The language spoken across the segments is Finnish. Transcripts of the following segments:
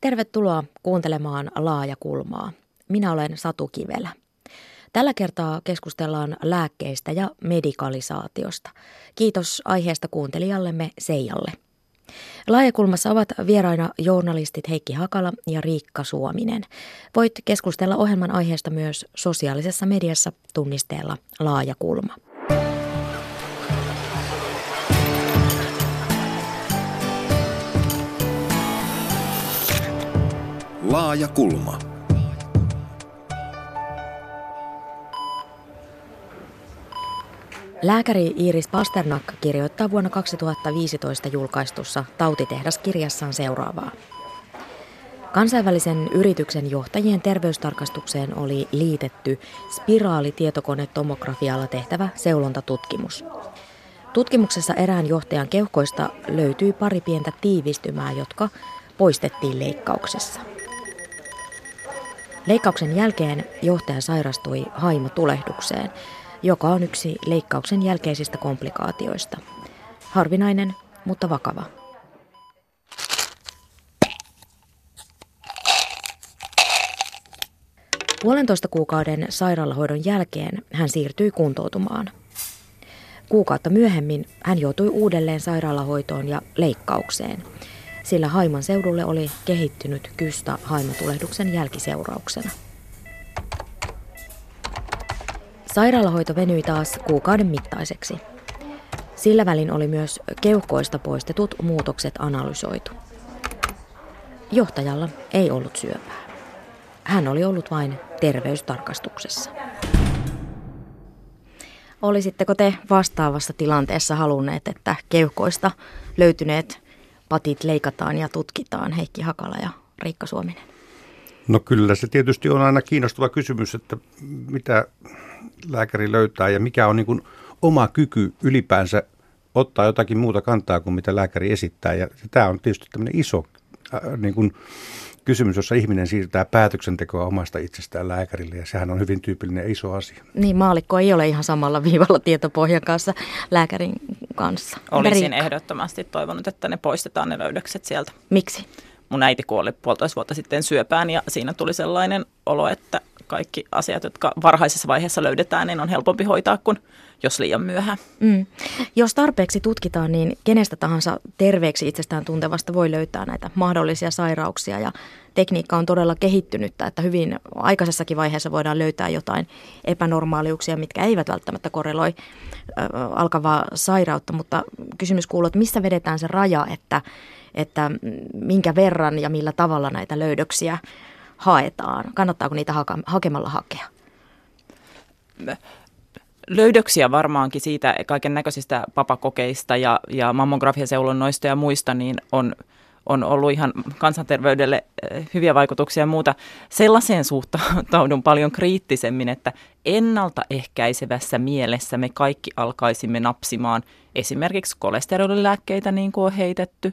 Tervetuloa kuuntelemaan Laajakulmaa. Minä olen Satu Kivelä. Tällä kertaa keskustellaan lääkkeistä ja medikalisaatiosta. Kiitos aiheesta kuuntelijallemme Seijalle. Laajakulmassa ovat vieraina journalistit Heikki Hakala ja Riikka Suominen. Voit keskustella ohjelman aiheesta myös sosiaalisessa mediassa tunnisteella Laajakulma. Laajakulma. Lääkäri Iris Pasternak kirjoittaa vuonna 2015 julkaistussa Tautitehdas-kirjassaan seuraavaa. Kansainvälisen yrityksen johtajien terveystarkastukseen oli liitetty spiraalitietokonetomografialla tehtävä seulontatutkimus. Tutkimuksessa erään johtajan keuhkoista löytyi pari pientä tiivistymää, jotka poistettiin leikkauksessa. Leikkauksen jälkeen johtaja sairastui haimotulehdukseen, joka on yksi leikkauksen jälkeisistä komplikaatioista. Harvinainen, mutta vakava. Puolentoista kuukauden sairaalahoidon jälkeen hän siirtyi kuntoutumaan. Kuukautta myöhemmin hän joutui uudelleen sairaalahoitoon ja leikkaukseen, sillä haiman seudulle oli kehittynyt kystä haimotulehduksen jälkiseurauksena. Sairaalahoito venyi taas kuukauden mittaiseksi. Sillä välin oli myös keuhkoista poistetut muutokset analysoitu. Johtajalla ei ollut syöpää. Hän oli ollut vain terveystarkastuksessa. Olisitteko te vastaavassa tilanteessa halunneet, että keuhkoista löytyneet patit leikataan ja tutkitaan, Heikki Hakala ja Riikka Suominen? No kyllä, se tietysti on aina kiinnostava kysymys, että mitä lääkäri löytää ja mikä on niin kuin oma kyky ylipäänsä ottaa jotakin muuta kantaa kuin mitä lääkäri esittää. Ja tämä on tietysti tämmöinen iso niin kuin kysymys, jossa ihminen siirtää päätöksentekoa omasta itsestään lääkärille, ja sehän on hyvin tyypillinen ja iso asia. Niin, maallikko ei ole ihan samalla viivalla tietopohjan kanssa lääkärin kanssa. Olisin ehdottomasti toivonut, että ne poistetaan ne löydökset sieltä. Miksi? Mun äiti kuoli 1,5 vuotta sitten syöpään, ja siinä tuli sellainen olo, että kaikki asiat, jotka varhaisessa vaiheessa löydetään, niin on helpompi hoitaa kuin jos liian myöhään. Mm. Jos tarpeeksi tutkitaan, niin kenestä tahansa terveeksi itsestään tuntevasta voi löytää näitä mahdollisia sairauksia. Ja tekniikka on todella kehittynyttä, että hyvin aikaisessakin vaiheessa voidaan löytää jotain epänormaaliuksia, mitkä eivät välttämättä korreloi alkavaa sairautta. Mutta kysymys kuuluu, että missä vedetään se raja, että minkä verran ja millä tavalla näitä löydöksiä haetaan? Kannattaako niitä hakemalla hakea? Löydöksiä varmaankin siitä kaiken näköisistä papakokeista ja mammografiaseulonnoista ja muista, niin on ollut ihan kansanterveydelle hyviä vaikutuksia ja muuta. Sellaiseen suhtaudun paljon kriittisemmin, että ennaltaehkäisevässä mielessä me kaikki alkaisimme napsimaan esimerkiksi kolesterolilääkkeitä, niin kuin on heitetty,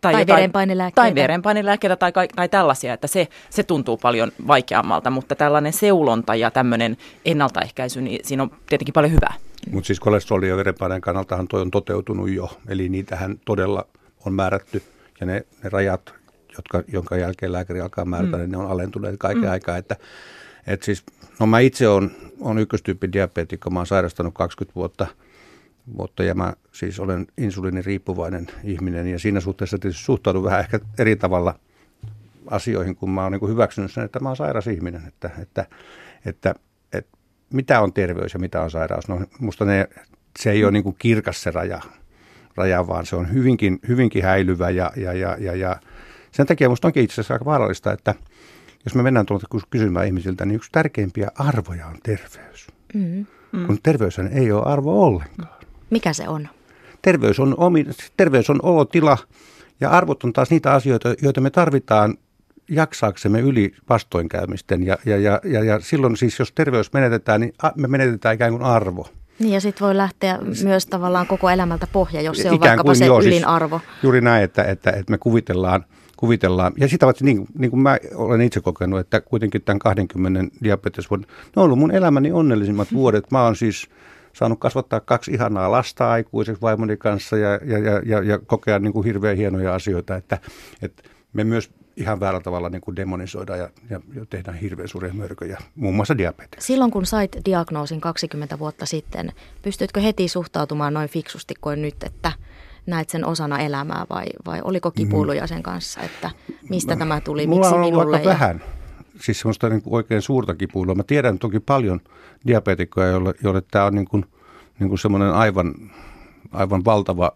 tai verenpainelääkkeitä tai tällaisia, että se tuntuu paljon vaikeammalta, mutta tällainen seulonta ja tämmöinen ennaltaehkäisy, niin siinä on tietenkin paljon hyvää. Mutta siis kolesteroli ja verenpaineen kannaltahan toi on toteutunut jo, eli niitähän todella on määrätty, ja ne rajat, jonka jälkeen lääkäri alkaa määrätä, niin ne on alentuneet kaiken aikaa, että siis, no mä itse olen ykköstyyppi diabeetikko, mä oon sairastanut 20 vuotta ja mä siis olen insuliiniriippuvainen ihminen, ja siinä suhteessa tietysti suhtaudun vähän ehkä eri tavalla asioihin, kun mä oon niin kuin hyväksynyt sen, että mä oon sairas ihminen, että mitä on terveys ja mitä on sairaus. No musta se ei ole niin kuin kirkas se raja, vaan se on hyvinkin häilyvä ja sen takia musta onkin itse asiassa aika vaarallista, että jos me mennään tuolta kysymään ihmisiltä, niin yksi tärkeimpiä arvoja on terveys, kun terveyshän ei ole arvo ollenkaan. Mikä se on? Terveys on olotila, ja arvot on taas niitä asioita, joita me tarvitaan jaksaaksemme yli vastoinkäymisten. Ja silloin siis, jos terveys menetetään, niin me menetetään ikään kuin arvo. Niin, ja sitten voi lähteä myös tavallaan koko elämältä pohja, jos se on vaikkapa se ylin arvo. Siis juuri näin, että me kuvitellaan. Ja sitä vaikka niin kuin mä olen itse kokenut, että kuitenkin tämän 20 diabetesvuoden, ne on ollut mun elämäni onnellisimmat vuodet. Mä oon siis saanut kasvattaa 2 ihanaa lasta aikuiseksi vaimoni kanssa ja kokea niin kuin hirveän hienoja asioita. Että me myös ihan väärällä tavalla niin kuin demonisoidaan ja tehdään hirveän suuria mörköjä, muun muassa diabetes. Silloin kun sait diagnoosin 20 vuotta sitten, pystytkö heti suhtautumaan noin fiksusti kuin nyt, että näet sen osana elämää vai oliko kipuiluja sen kanssa, että mistä tämä tuli, miksi minulle? Mulla on aika vähän, siis semmoista niin kuin oikein suurta kipuilua. Mä tiedän toki paljon diabeetikkoja, joille tämä on niin kuin semmoinen aivan valtava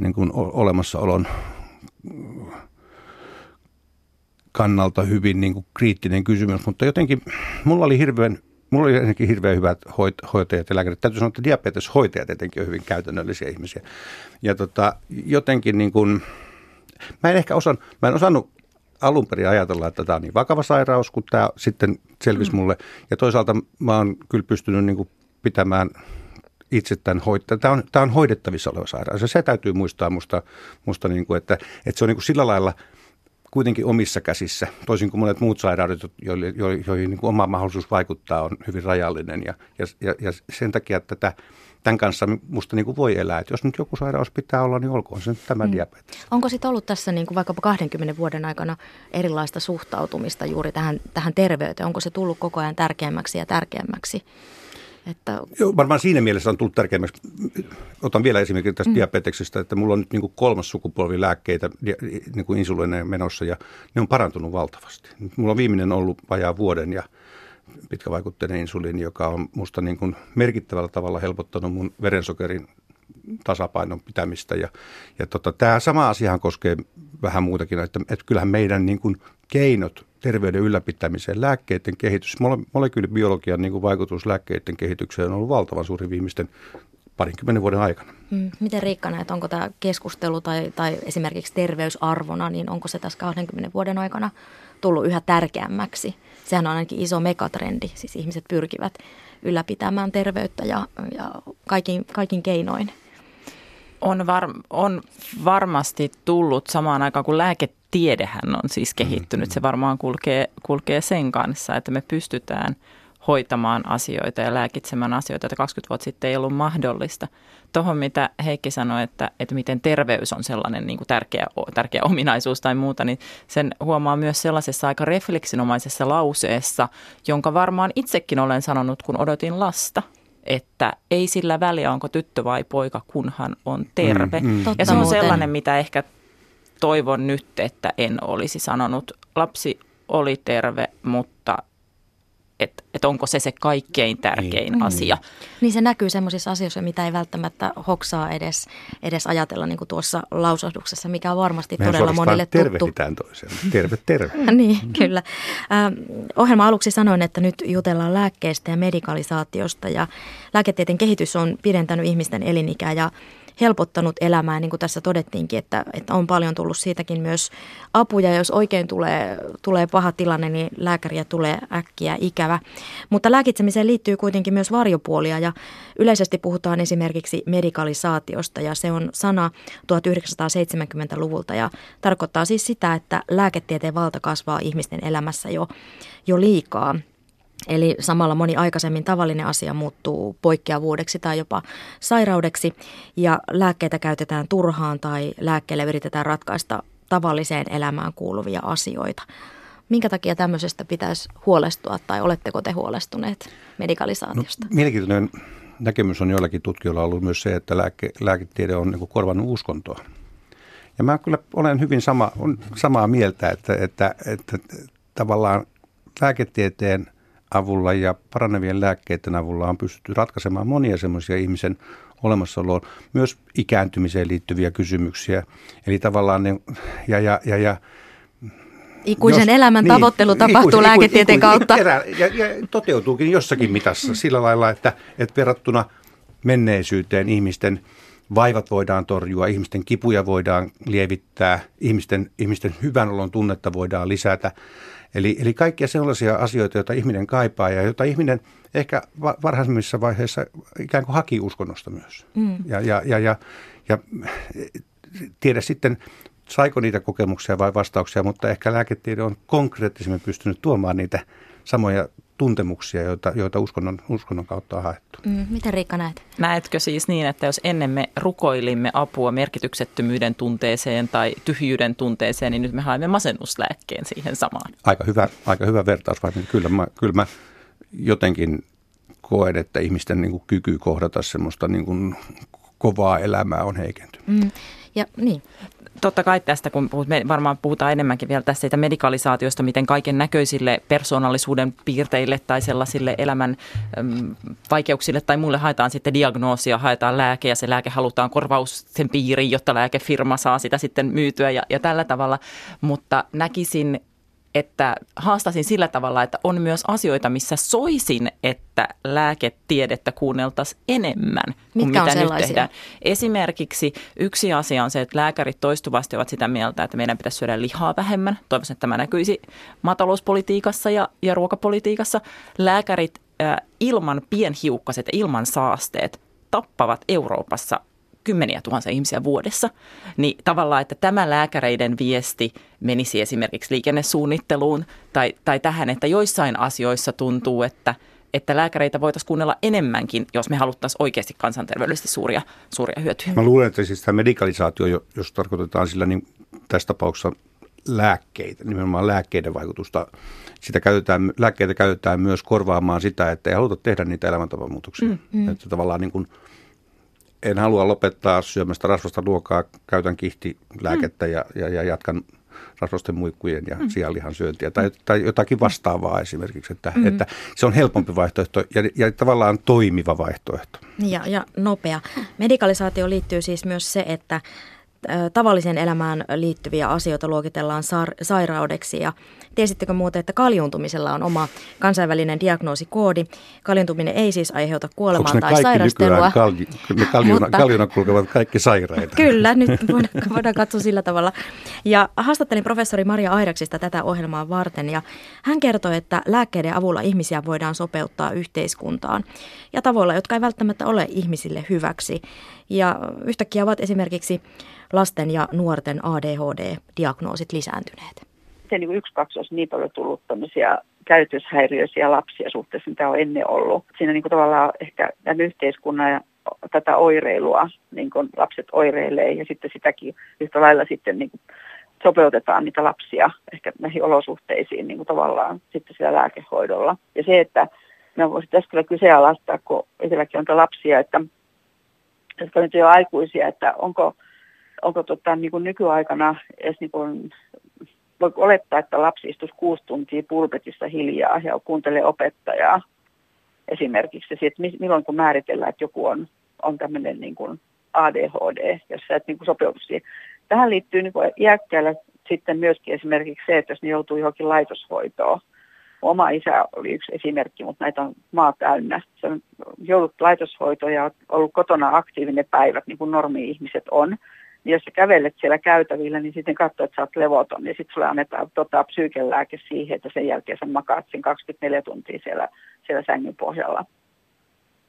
niin kuin olemassaolon kannalta hyvin niin kuin kriittinen kysymys, mutta jotenkin mulla oli ensinnäkin hirveän hyvät hoitajat ja lääkärit. Täytyy sanoa, että diabeteshoitajat tietenkin on hyvin käytännöllisiä ihmisiä. Ja jotenkin niin kuin, mä en osannut alun perin ajatella, että tämä on niin vakava sairaus, kun tämä sitten selvisi mulle. Ja toisaalta mä oon kyllä pystynyt niin kuin pitämään itse tämän hoitajan. Tämä on hoidettavissa oleva sairaus. Ja se täytyy muistaa musta niin kuin, että se on niin kuin sillä lailla kuitenkin omissa käsissä, toisin kuin monet muut sairaudet, joihin niin kuin oma mahdollisuus vaikuttaa, on hyvin rajallinen. Ja sen takia tämän kanssa musta niin kuin voi elää. Et jos nyt joku sairaus pitää olla, niin olkoon se tämä diabetes. Onko sitten ollut tässä niin kuin vaikkapa 20 vuoden aikana erilaista suhtautumista juuri tähän terveyteen? Onko se tullut koko ajan tärkeämmäksi ja tärkeämmäksi? Joo, varmaan siinä mielessä on tullut tärkeämmäksi. Otan vielä esimerkiksi tästä diabeteksistä, että mulla on nyt niin kuin 3. sukupolvi lääkkeitä, niin kuin insuliineja menossa, ja ne on parantunut valtavasti. Mulla on viimeinen ollut vajaa vuoden ja pitkävaikutteinen insuliini, joka on musta niin kuin merkittävällä tavalla helpottanut mun verensokerin tasapainon pitämistä. Ja tämä sama asiahan koskee vähän muutakin, että kyllähän meidän niin kuin keinot terveyden ylläpitämiseen, lääkkeiden kehitys, molekyylibiologian niin kuin vaikutus lääkkeiden kehitykseen on ollut valtavan suuri viimeisten 20 vuoden aikana. Miten Riikka näet, onko tämä keskustelu tai esimerkiksi terveysarvona, niin onko se tässä 20 vuoden aikana tullut yhä tärkeämmäksi? Sehän on ainakin iso megatrendi, siis ihmiset pyrkivät ylläpitämään terveyttä ja kaikin keinoin. On varmasti tullut samaan aikaan, kun lääketiedehän on siis kehittynyt. Se varmaan kulkee sen kanssa, että me pystytään hoitamaan asioita ja lääkitsemään asioita, että 20 vuotta sitten ei ollut mahdollista. Tuohon, mitä Heikki sanoi, että miten terveys on sellainen niin kuin tärkeä ominaisuus tai muuta, niin sen huomaa myös sellaisessa aika refleksinomaisessa lauseessa, jonka varmaan itsekin olen sanonut, kun odotin lasta. Että ei sillä väliä, onko tyttö vai poika, kunhan on terve. Ja se on sellainen, mitä ehkä toivon nyt, että en olisi sanonut. Lapsi oli terve, mutta että onko se kaikkein tärkein asia. Niin se näkyy semmoisissa asioissa, mitä ei välttämättä hoksaa edes ajatella, niin kuin tuossa lausahduksessa, mikä on varmasti mehän todella monille tuttu. Tervehditään toiselle. Terve. Niin, kyllä. Ohjelman aluksi sanoin, että nyt jutellaan lääkkeistä ja medikalisaatiosta, ja lääketieteen kehitys on pidentänyt ihmisten elinikää ja helpottanut elämää, niin kuin tässä todettiinkin, että on paljon tullut siitäkin myös apuja. Jos oikein tulee paha tilanne, niin lääkäriä tulee äkkiä ikävä. Mutta lääkitsemiseen liittyy kuitenkin myös varjopuolia, ja yleisesti puhutaan esimerkiksi medikalisaatiosta, ja se on sana 1970-luvulta ja tarkoittaa siis sitä, että lääketieteen valta kasvaa ihmisten elämässä jo liikaa. Eli samalla moni aikaisemmin tavallinen asia muuttuu poikkeavuudeksi tai jopa sairaudeksi, ja lääkkeitä käytetään turhaan tai lääkkeelle yritetään ratkaista tavalliseen elämään kuuluvia asioita. Minkä takia tämmöisestä pitäisi huolestua, tai oletteko te huolestuneet medikalisaatiosta? No, mielenkiintoinen näkemys on joillakin tutkijoilla ollut myös se, että lääketiede on niin kuin korvannut uskontoa. Ja mä kyllä olen hyvin samaa mieltä, että tavallaan lääketieteen avulla ja paranevien lääkkeiden avulla on pystytty ratkaisemaan monia semmoisia ihmisen olemassaoloon, myös ikääntymiseen liittyviä kysymyksiä. Eli tavallaan ne, ikuisen elämän tavoittelu tapahtuu lääketieteen kautta. Ja toteutuukin jossakin mitassa sillä lailla, että verrattuna menneisyyteen ihmisten vaivat voidaan torjua, ihmisten kipuja voidaan lievittää, ihmisten hyvän olon tunnetta voidaan lisätä. Eli kaikkia sellaisia asioita, joita ihminen kaipaa ja joita ihminen ehkä varhaisemmissa vaiheissa ikään kuin haki uskonnosta myös. Ja tiedä sitten, saiko niitä kokemuksia vai vastauksia, mutta ehkä lääketiede on konkreettisemmin pystynyt tuomaan niitä samoja tuntemuksia, joita uskonnon kautta on haettu. Mitä Riikka näet? Näetkö siis niin, että jos ennen me rukoilimme apua merkityksettömyyden tunteeseen tai tyhjyyden tunteeseen, niin nyt me haemme masennuslääkkeen siihen samaan? Aika hyvä vertaus, vaikka kyllä mä jotenkin koen, että ihmisten niin kuin kyky kohdata semmoista niin kuin kovaa elämää on heikentynyt. Ja niin. Totta kai tästä, kun varmaan puhutaan enemmänkin vielä tästä siitä medikalisaatiosta, miten kaiken näköisille persoonallisuuden piirteille tai sellaisille elämän vaikeuksille tai muille haetaan sitten diagnoosia, haetaan lääke ja se lääke halutaan korvaus sen piiriin, jotta lääkefirma saa sitä sitten myytyä ja tällä tavalla, mutta näkisin, että haastasin sillä tavalla, että on myös asioita, missä soisin, että lääketiedettä kuunneltaisiin enemmän kuin mitä nyt tehdään. Esimerkiksi yksi asia on se, että lääkärit toistuvasti ovat sitä mieltä, että meidän pitäisi syödä lihaa vähemmän. Toivoisin, että tämä näkyisi maatalouspolitiikassa ja ruokapolitiikassa. Lääkärit ilman pienhiukkaset ja ilman saasteet tappavat Euroopassa kymmeniä tuhansia ihmisiä vuodessa, niin tavallaan, että tämä lääkäreiden viesti menisi esimerkiksi liikennesuunnitteluun tai tähän, että joissain asioissa tuntuu, että lääkäreitä voitaisiin kuunnella enemmänkin, jos me haluttaisiin oikeasti kansanterveydellisesti suuria hyötyjä. Mä luulen, että siis tämä medikalisaatio, jos tarkoitetaan sillä, niin tässä tapauksessa lääkkeitä, nimenomaan lääkkeiden vaikutusta, lääkkeitä käytetään myös korvaamaan sitä, että ei haluta tehdä niitä elämäntapamuutoksia. Että tavallaan niin kuin en halua lopettaa syömästä rasvasta ruokaa, käytän kihtilääkettä ja jatkan rasvasten muikkujen ja sianlihan syöntiä tai jotakin vastaavaa esimerkiksi, että se on helpompi vaihtoehto ja tavallaan toimiva vaihtoehto. Ja nopea. Medikalisaatio liittyy siis myös se, että tavalliseen elämään liittyviä asioita luokitellaan sairaudeksi. Ja tiesittekö muuten, että kaljuuntumisella on oma kansainvälinen diagnoosikoodi? Kaljuuntuminen ei siis aiheuta kuolemaa tai sairastelua. Kaljuna kulkevat kaikki sairaita? Kyllä, nyt voidaan katsoa sillä tavalla. Ja haastattelin professori Marja Airaksista tätä ohjelmaa varten. Ja hän kertoi, että lääkkeiden avulla ihmisiä voidaan sopeuttaa yhteiskuntaan ja tavoilla, jotka ei välttämättä ole ihmisille hyväksi. Ja yhtäkkiä ovat esimerkiksi lasten ja nuorten ADHD-diagnoosit lisääntyneet. Niin 1-2 olisi niin paljon tullut tämmöisiä käytöshäiriöisiä lapsia suhteessa, mitä on ennen ollut. Siinä niin kuin tavallaan ehkä tämän yhteiskunnan ja tätä oireilua, niin kuin lapset oireilee ja sitten sitäkin yhtä lailla sitten niin kuin sopeutetaan niitä lapsia ehkä näihin olosuhteisiin niin kuin tavallaan sitten sillä lääkehoidolla. Ja se, että mä voisin tässä kyllä kyseenalaistaa, kun itselläkin on lapsia, että jotka nyt jo aikuisia, että onko niin kuin nykyaikana edes niin kuin, voi olettaa, että lapsi istuisi 6 tuntia pulpetissa hiljaa ja kuuntelee opettajaa esimerkiksi. Että milloin kun määritellään, että joku on tämmöinen niin kuin ADHD, jos sä et niin kuin sopeutu siihen. Tähän liittyy niin kuin iäkkäillä sitten myöskin esimerkiksi se, että jos ne joutuu johonkin laitoshoitoon. Oma isä oli yksi esimerkki, mutta näitä on maa täynnä. Se on joudut laitoshoitoon ja ollut kotona aktiivinen päivät, niin kuin normi-ihmiset on. Niin jos sä kävelet siellä käytävillä, niin sitten katsoo, että sä oot levoton. Ja sitten sulle annetaan psyykelääke siihen, että sen jälkeen sä makaat sen 24 tuntia siellä sängyn pohjalla.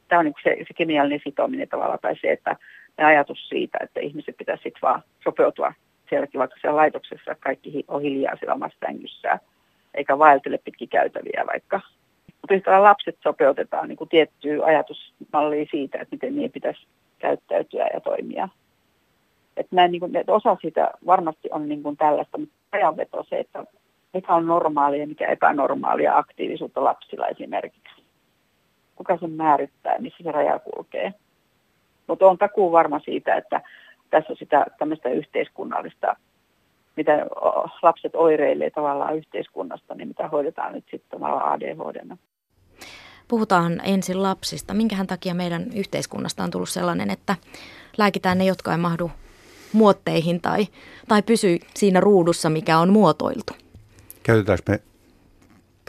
Tämä on niin se kemiallinen sitominen tavallaan, tai se, että ajatus siitä, että ihmiset pitäisi sitten vaan sopeutua sielläkin, vaikka siellä laitoksessa kaikki on hiljaa siellä omassa sängyssään. Eikä vaeltele pitkin käytäviä vaikka. Mutta lapset sopeutetaan niin kuin tiettyä ajatusmallia siitä, että miten niiden pitäisi käyttäytyä ja toimia. Että niin kuin, että osa sitä varmasti on niin kuin tällaista, mutta rajanveto on se, että mikä on normaalia ja mikä epänormaalia aktiivisuutta lapsilla esimerkiksi. Kuka sen määrittää, missä se raja kulkee. Mutta on takuu varma siitä, että tässä on sitä tämmöistä yhteiskunnallista, mitä lapset oireilee tavallaan yhteiskunnasta, niin mitä hoidetaan nyt sitten omalla ADHD:nä. Puhutaan ensin lapsista. Minkähän takia meidän yhteiskunnasta on tullut sellainen, että lääkitään ne, jotka ei mahdu muotteihin tai pysy siinä ruudussa, mikä on muotoiltu? Käytetäänkö me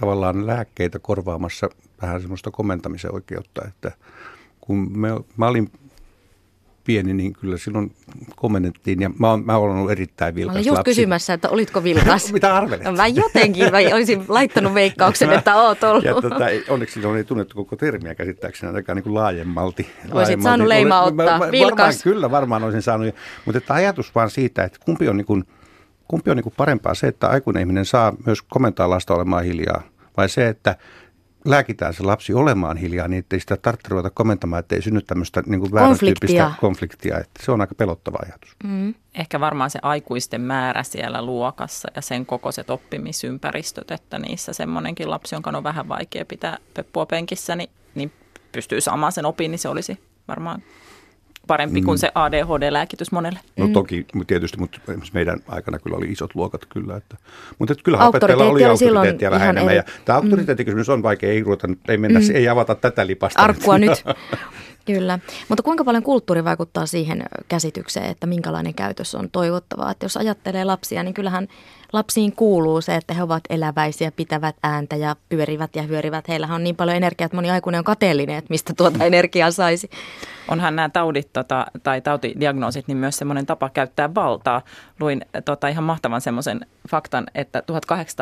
tavallaan lääkkeitä korvaamassa vähän semmoista komentamisen oikeutta, että kun mä olin pieni, niin kyllä silloin komennettiin ja mä olen ollut erittäin vilkas lapsi. Mä olin just kysymässä, että olitko vilkas. Mitä arvelet? No, mä olisin laittanut veikkauksen, että oot ollut. Ja onneksi silloin ei tunnettu koko termiä käsittääkseni, ainakaan niin kuin laajemmalti. Olisit saanut leimaa ottaa, vilkas. Varmaan olisin saanut, mutta että ajatus vaan siitä, että kumpi on niin kuin parempaa, se, että aikuinen ihminen saa myös komentaa lasta olemaan hiljaa, vai se, että lääkitään se lapsi olemaan hiljaa, niin ettei sitä tarvitse ruveta komentamaan, ettei synny tämmöistä niin väärän tyyppistä konfliktia. Että se on aika pelottava ajatus. Mm. Ehkä varmaan se aikuisten määrä siellä luokassa ja sen kokoiset oppimisympäristöt, että niissä semmoinenkin lapsi, jonka on vähän vaikea pitää peppua penkissä, niin pystyy saamaan sen opin, niin se olisi varmaan parempi kuin se ADHD-lääkitys monelle. No toki, tietysti, mutta meidän aikana kyllä oli isot luokat kyllä. Mutta kyllähän opettajalla oli auktoriteettia vähän enemmän. Ja tämä auktoriteettikysymys on vaikea, ei avata tätä lipasta. Arkkua nyt. Kyllä. Mutta kuinka paljon kulttuuri vaikuttaa siihen käsitykseen, että minkälainen käytös on toivottavaa? Että jos ajattelee lapsia, niin kyllähän lapsiin kuuluu se, että he ovat eläväisiä, pitävät ääntä ja pyörivät ja hyörivät. Heillähän on niin paljon energiaa, että moni aikuinen on kateellinen, että mistä tuota energiaa saisi. Onhan nämä taudit tai tautidiagnoosit, niin myös semmoinen tapa käyttää valtaa. Luin ihan mahtavan semmoisen faktan, että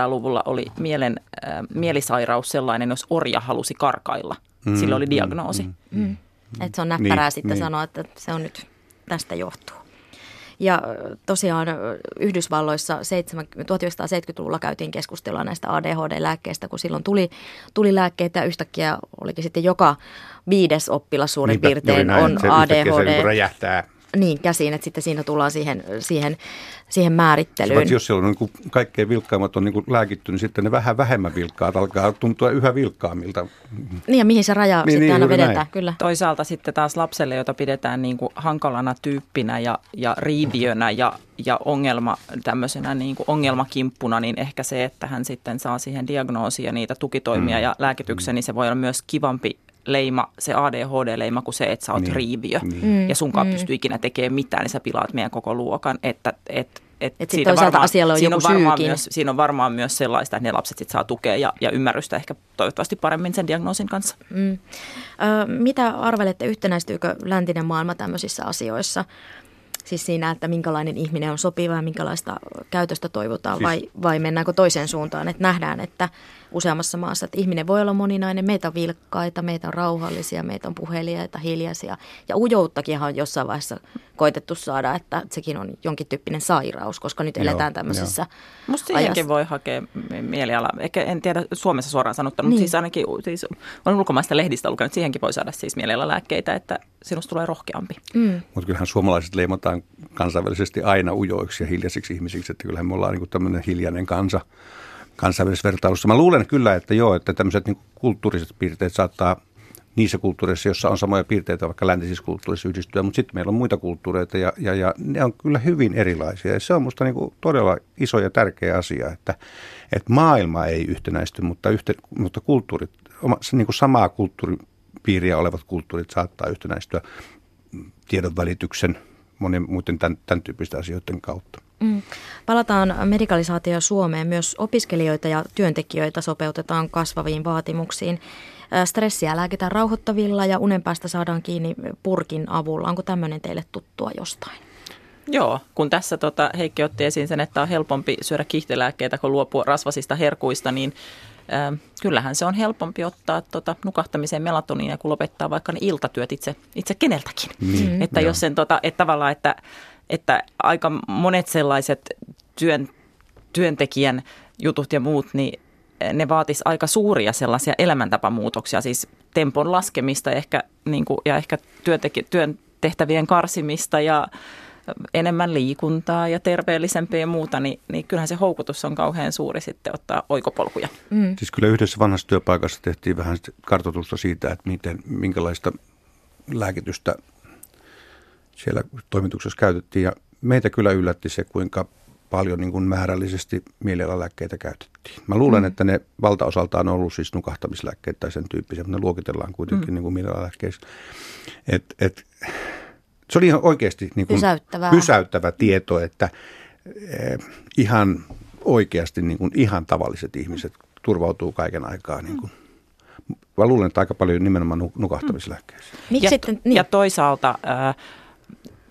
1800-luvulla oli mielisairaus sellainen, jos orja halusi karkailla. Sillä oli diagnoosi. Että se on näppärää sanoa, että se on nyt tästä johtuu. Ja tosiaan Yhdysvalloissa 1970-luvulla käytiin keskustelua näistä ADHD-lääkkeistä, kun silloin tuli lääkkeitä ja yhtäkkiä olikin sitten joka 5. oppilas suurin piirtein on ADHD. Se räjähtää. Niin, käsiin, että sitten siinä tullaan siihen määrittelyyn. Paitsi jos siellä on niin kaikkein vilkkaimmat on niin lääkitty, niin sitten ne vähän vähemmän vilkkaat alkaa tuntua yhä vilkkaammilta. Niin, ja mihin se raja sitten aina vedetään, näin. Kyllä. Toisaalta sitten taas lapselle, jota pidetään niin kuin hankalana tyyppinä ja riiviönä ja tämmöisenä niin kuin ongelmakimppuna, niin ehkä se, että hän sitten saa siihen diagnoosiin ja niitä tukitoimia ja lääkityksen, niin se voi olla myös kivampi leima, se ADHD-leima, kun se, että sä oot riiviö ja sunkaan pystyy ikinä tekemään mitään, niin sä pilaat meidän koko luokan. Et siitä toisaalta asialla on joku syykin. Siinä on varmaan myös sellaista, että ne lapset sit saa tukea ja ymmärrystä ehkä toivottavasti paremmin sen diagnoosin kanssa. Mitä arvelette, yhtenäistyykö läntinen maailma tämmöisissä asioissa? Siis siinä, että minkälainen ihminen on sopiva ja minkälaista käytöstä toivotaan vai mennäänkö toiseen suuntaan, että nähdään, että useammassa maassa, että ihminen voi olla moninainen, meitä on vilkkaita, meitä on rauhallisia, meitä on puheliaita, hiljaisia ja ujouttakinhan on jossain vaiheessa koitettu saada, että sekin on jonkin tyyppinen sairaus, koska nyt eletään tämmöisessä ajassa. Musta siihenkin voi hakea mieliala, ehkä en tiedä Suomessa suoraan sanottuna, mutta siis ainakin olen ulkomaista lehdistä lukenut, että siihenkin voi saada siis mielialalääkkeitä, että sinusta tulee rohkeampi. Mutta kyllähän suomalaiset leimataan kansainvälisesti aina ujoiksi ja hiljaisiksi ihmisiksi, että kyllähän me ollaan niin kuin tämmöinen hiljainen kansa. Kansainvälisessä vertailussa. Mä luulen kyllä, että tämmöiset niin kulttuuriset piirteet saattaa niissä kulttuureissa, jossa on samoja piirteitä vaikka läntisissä kulttuurissa yhdistyä, mutta sitten meillä on muita kulttuureita ja ne on kyllä hyvin erilaisia. Ja se on musta niin kuin todella iso ja tärkeä asia, että maailma ei yhtenäisty, mutta kulttuurit, niin kuin samaa kulttuuripiiriä olevat kulttuurit saattaa yhtenäistyä tiedonvälityksen monien muuten tämän tyyppisten asioiden kautta. Palataan medikalisaatioon Suomeen. Myös opiskelijoita ja työntekijöitä sopeutetaan kasvaviin vaatimuksiin. Stressiä lääkitään rauhoittavilla ja unen päästä saadaan kiinni purkin avulla. Onko tämmöinen teille tuttua jostain? Joo, kun tässä Heikki otti esiin sen, että on helpompi syödä kiihtelääkkeitä kuin luopua rasvasista herkuista, niin kyllähän se on helpompi ottaa nukahtamiseen melatoninia, kun lopettaa vaikka ne iltatyöt itse keneltäkin. Että jos sen tavallaan, että aika monet sellaiset työntekijän jutut ja muut, niin ne vaatis aika suuria sellaisia elämäntapamuutoksia, siis tempon laskemista ehkä työn tehtävien karsimista ja enemmän liikuntaa ja terveellisempää ja muuta, niin kyllähän se houkutus on kauhean suuri sitten ottaa oikopolkuja. Siis kyllä yhdessä vanhassa työpaikassa tehtiin vähän kartoitusta siitä, että minkälaista lääkitystä siellä toimituksessa käytettiin ja meitä kyllä yllätti se, kuinka paljon niin kuin määrällisesti mielialalääkkeitä käytettiin. Mä luulen, että ne valtaosaltaan on ollut siis nukahtamislääkkeet tai sen tyyppisiä, mutta ne luokitellaan kuitenkin niin kuin mielialalääkkeiksi. Se oli ihan oikeasti niin kuin pysäyttävä tieto, että ihan oikeasti niin kuin ihan tavalliset ihmiset turvautuu kaiken aikaa niin kuin. Mä luulen, että aika paljon nimenomaan nukahtamislääkkeisiin. Ja toisaalta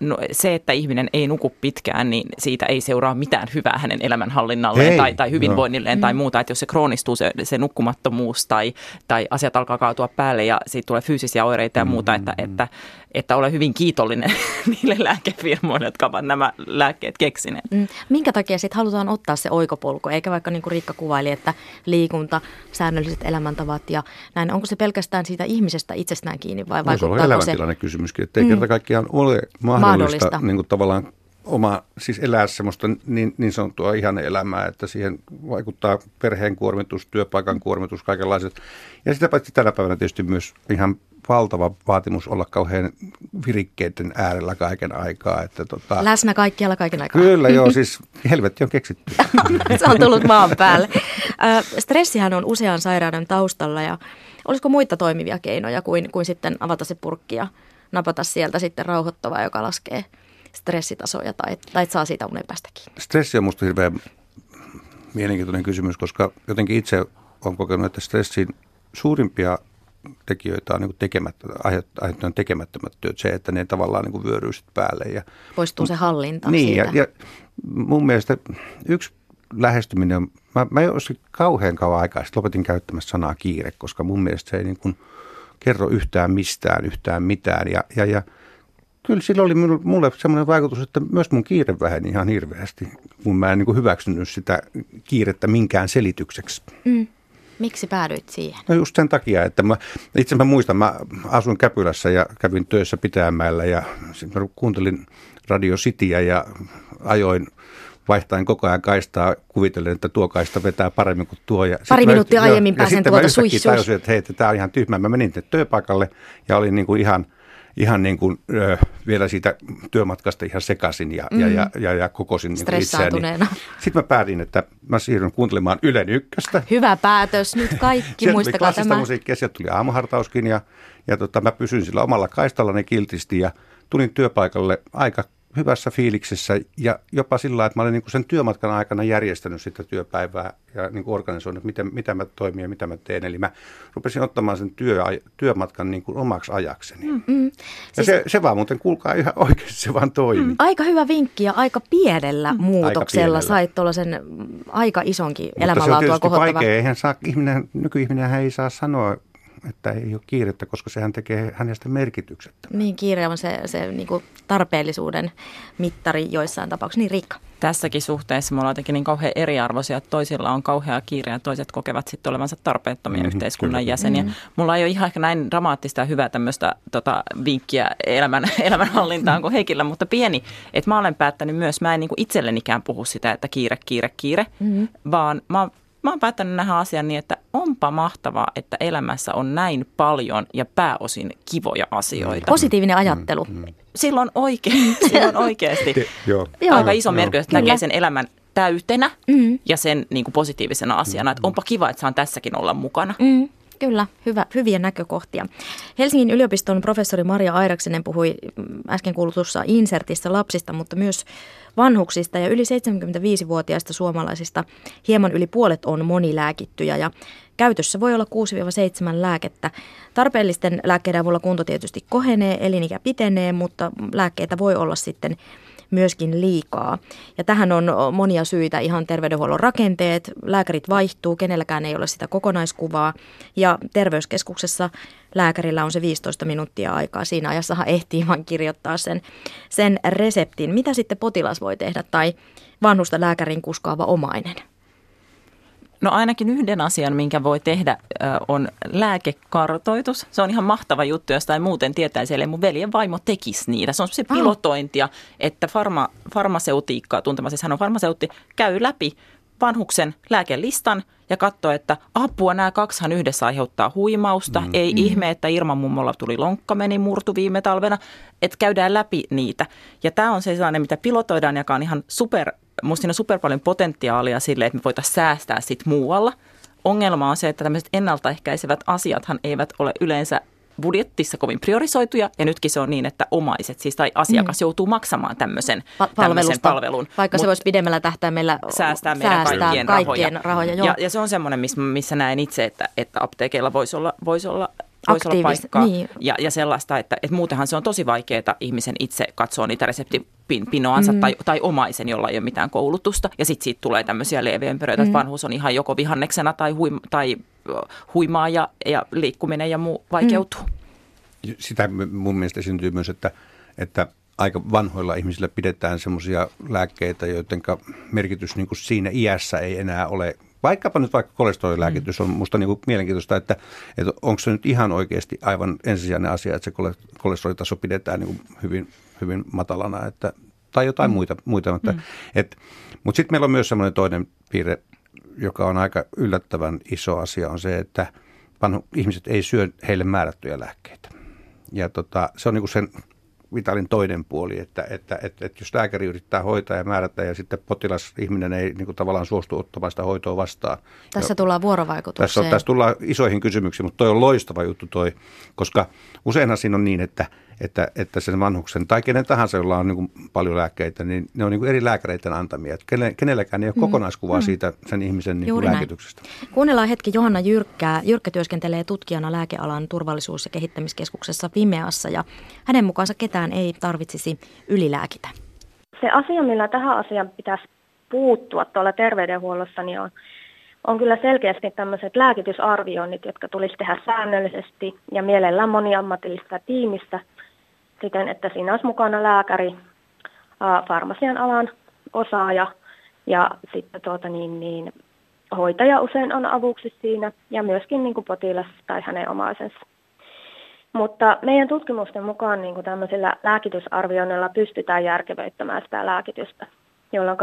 No, se, että ihminen ei nuku pitkään, niin siitä ei seuraa mitään hyvää hänen elämänhallinnalleen tai hyvinvoinnilleen tai muuta. Että jos se kroonistuu se nukkumattomuus tai asiat alkaa kaatua päälle ja siitä tulee fyysisiä oireita ja muuta, että ole hyvin kiitollinen niille lääkefirmoille, jotka ovat nämä lääkkeet keksineet. Minkä takia sitten halutaan ottaa se oikopolku, eikä vaikka niin kuin Riikka kuvaili, että liikunta, säännölliset elämäntavat ja näin. Onko se pelkästään siitä ihmisestä itsestään kiinni vai vaikuttaako se? Se on elämäntilanne kysymyskin, että ei kerta kaikkiaan ole mahdollista. Niin kuin tavallaan siis elää semmoista niin sanottua ihaneelämää, että siihen vaikuttaa perheen kuormitus, työpaikan kuormitus, kaikenlaiset. Ja sitä paitsi tänä päivänä tietysti myös ihan valtava vaatimus olla kauhean virikkeiden äärellä kaiken aikaa. Että läsnä kaikkialla kaiken aikaa. Kyllä joo, siis helvetti on keksitty. Se on tullut maan päälle. Stressihän on usean sairauden taustalla ja olisiko muita toimivia keinoja kuin sitten avata se purkki ja napata sieltä sitten rauhoittavaa, joka laskee stressitasoja tai saa siitä unenpäästäkin? Stressi on musta hirveän mielenkiintoinen kysymys, koska jotenkin itse olen kokenut, että stressin suurimpia tekijöitä on niin aiheuttajan tekemättömät työt, se, että ne tavallaan niin vyöryy sitten päälle. Ja poistuu se hallinta siitä. Ja mun mielestä yksi lähestyminen on, mä olisin kauhean kauan aikaa sitten lopetin käyttämässä sanaa kiire, koska mun mielestä se ei niin kuin kerro yhtään mistään, yhtään mitään. Ja kyllä sillä oli mulle sellainen vaikutus, että myös mun kiire väheni ihan hirveästi, kun mä en niin kuin hyväksynyt sitä kiirettä minkään selitykseksi. Miksi päädyit siihen? No just sen takia, että mä muistan, mä asuin Käpylässä ja kävin töissä Pitäjänmäellä ja sitten mä kuuntelin Radio Cityä ja ajoin vaihtain koko ajan kaistaa, kuvitellen, että tuo kaista vetää paremmin kuin tuo. Ja pari minuuttia aiemmin pääsen tuolta suihsuun. Ja sitten mä tajusin, että hei, tämä on ihan tyhmää. Mä menin työpaikalle ja olin niin kuin ihan niin kuin, vielä siitä työmatkasta ihan sekaisin ja kokosin niin itseäni. Sitten mä päätin, että mä siirryn kuuntelemaan Ylen Ykköstä. Hyvä päätös, nyt kaikki, muistakaa tämä. Sieltä musiikkia, sieltä tuli aamuhartauskin ja mä pysyin sillä omalla kaistallani kiltisti ja tulin työpaikalle aika hyvässä fiiliksessä ja jopa sillä lailla, että mä olin niin kuin sen työmatkan aikana järjestänyt sitä työpäivää ja niin kuin organisoinut, mitä mä toimin ja mitä mä teen. Eli mä rupesin ottamaan sen työmatkan niin kuin omaksi ajakseni. Ja siis se vaan muuten, kuulkaa, ihan oikeasti se vaan toimii. Aika hyvä vinkki ja aika pienellä muutoksella sait tuollaisen aika isonkin elämänlaatua kohottava. Mutta se on tietysti vaikea. Nykyihminenhän ei saa sanoa, että ei ole kiirettä, koska sehän tekee hänestä merkityksettä. Niin, kiire on se niin kuin tarpeellisuuden mittari joissain tapauksissa. Niin, Riikka. Tässäkin suhteessa me ollaan jotenkin niin kauhean eriarvoisia, että toisilla on kauhea kiire ja toiset kokevat sitten olevansa tarpeettomia yhteiskunnan jäseniä. Mulla ei ole ihan ehkä näin dramaattista ja hyvää tämmöistä vinkkiä elämänhallintaan kuin Heikillä, mutta pieni, että mä olen päättänyt myös, mä en niin kuin itsellenikään puhu sitä, että kiire, vaan Mä oon päättänyt nähdä asian niin, että onpa mahtavaa, että elämässä on näin paljon ja pääosin kivoja asioita. Positiivinen ajattelu. Silloin oikeasti aika iso merkitys, että näkee sen elämän täytenä ja sen niin kuin positiivisena asiana. Että onpa kiva, että saan tässäkin olla mukana. Kyllä, hyviä näkökohtia. Helsingin yliopiston professori Marja Airaksinen puhui äsken kuulutussa insertissä lapsista, mutta myös vanhuksista ja yli 75-vuotiaista suomalaisista hieman yli puolet on monilääkittyjä ja käytössä voi olla 6-7 lääkettä. Tarpeellisten lääkkeiden avulla kunto tietysti kohenee, elinikä pitenee, mutta lääkkeitä voi olla sitten myöskin liikaa. Ja tähän on monia syitä, ihan terveydenhuollon rakenteet, lääkärit vaihtuu, kenelläkään ei ole sitä kokonaiskuvaa ja terveyskeskuksessa lääkärillä on se 15 minuuttia aikaa. Siinä ajassahan ehtii vaan kirjoittaa sen reseptin. Mitä sitten potilas voi tehdä tai vanhusta lääkärin kuskaava omainen? No ainakin yhden asian, minkä voi tehdä, on lääkekartoitus. Se on ihan mahtava juttu, josta ei muuten tietäisi, eli mun veljen vaimo tekisi niitä. Se on se pilotointia, että farmaseutiikkaa tuntema, siis hän on farmaseutti, käy läpi vanhuksen lääkelistan ja katsoo, että apua, nämä kaksihan yhdessä aiheuttaa huimausta. Ei ihme, että Irman mummolla tuli lonkkameni murtu viime talvena, että käydään läpi niitä. Ja tämä on se sellainen, mitä pilotoidaan, joka on ihan super. Minusta siinä on super paljon potentiaalia sille, että me voitaisiin säästää sit muualla. Ongelma on se, että tämmöiset ennaltaehkäisevät asiathan eivät ole yleensä budjettissa kovin priorisoituja. Ja nytkin se on niin, että omaiset siis tai asiakas joutuu maksamaan tämmöisen palvelun. Vaikka se voisi pidemmällä tähtäimellä säästää meidän kaikkien rahoja. Ja se on semmoinen, missä näen itse, että apteekeilla voisi olla voisi olla paikkaa niin. ja sellaista, että muutenhan se on tosi vaikeaa ihmisen itse katsoa niitä reseptipinoansa tai omaisen, jolla ei ole mitään koulutusta. Ja sitten siitä tulee tämmöisiä lieveämpyröitä, että vanhuus on ihan joko vihanneksena tai huimaa ja liikkuminen ja muu vaikeutuu. Sitä mun mielestä syntyy myös, että aika vanhoilla ihmisillä pidetään semmoisia lääkkeitä, joiden merkitys niin kuin siinä iässä ei enää ole. Vaikka kolesterolilääkitys on musta niin kuin mielenkiintoista, että onko se nyt ihan oikeasti aivan ensisijainen asia, että se kolesterolitaso pidetään niin kuin hyvin, hyvin matalana tai jotain muita. Mutta sitten meillä on myös semmoinen toinen piirre, joka on aika yllättävän iso asia, on se, että ihmiset ei syö heille määrättyjä lääkkeitä. Ja se on niin kuin sen vitalin toinen puoli, että jos lääkäri yrittää hoitaa ja määrätä ja sitten potilasihminen ei niin kuin tavallaan suostu ottamaan sitä hoitoa vastaan. Tässä tullaan vuorovaikutukseen. Tässä tullaan isoihin kysymyksiin, mutta toi on loistava juttu koska useinhan siinä on niin, että sen vanhuksen tai kenen tahansa, jolla on niin kuin paljon lääkkeitä, niin ne on niin kuin eri lääkäreiden antamia. Kenelläkään ei ole kokonaiskuvaa siitä sen ihmisen niin kuin lääkityksestä. Kuunnellaan hetki Johanna Jyrkkää. Jyrkkä työskentelee tutkijana lääkealan turvallisuus- ja kehittämiskeskuksessa Fimeassa ja hänen mukaansa ketään ei tarvitsisi ylilääkitä. Se asia, millä tähän asiaan pitäisi puuttua tuolla terveydenhuollossa, niin on kyllä selkeästi tämmöiset lääkitysarvioinnit, jotka tulisi tehdä säännöllisesti ja mielellään moniammatillista tiimistä siten, että siinä olisi mukana lääkäri, farmasian alan osaaja ja sitten hoitaja usein on avuksi siinä ja myöskin niin kuin potilas tai hänen omaisensa. Mutta meidän tutkimusten mukaan niin kuin tämmöisillä lääkitysarvioinnilla pystytään järkevöittämään sitä lääkitystä, jolloin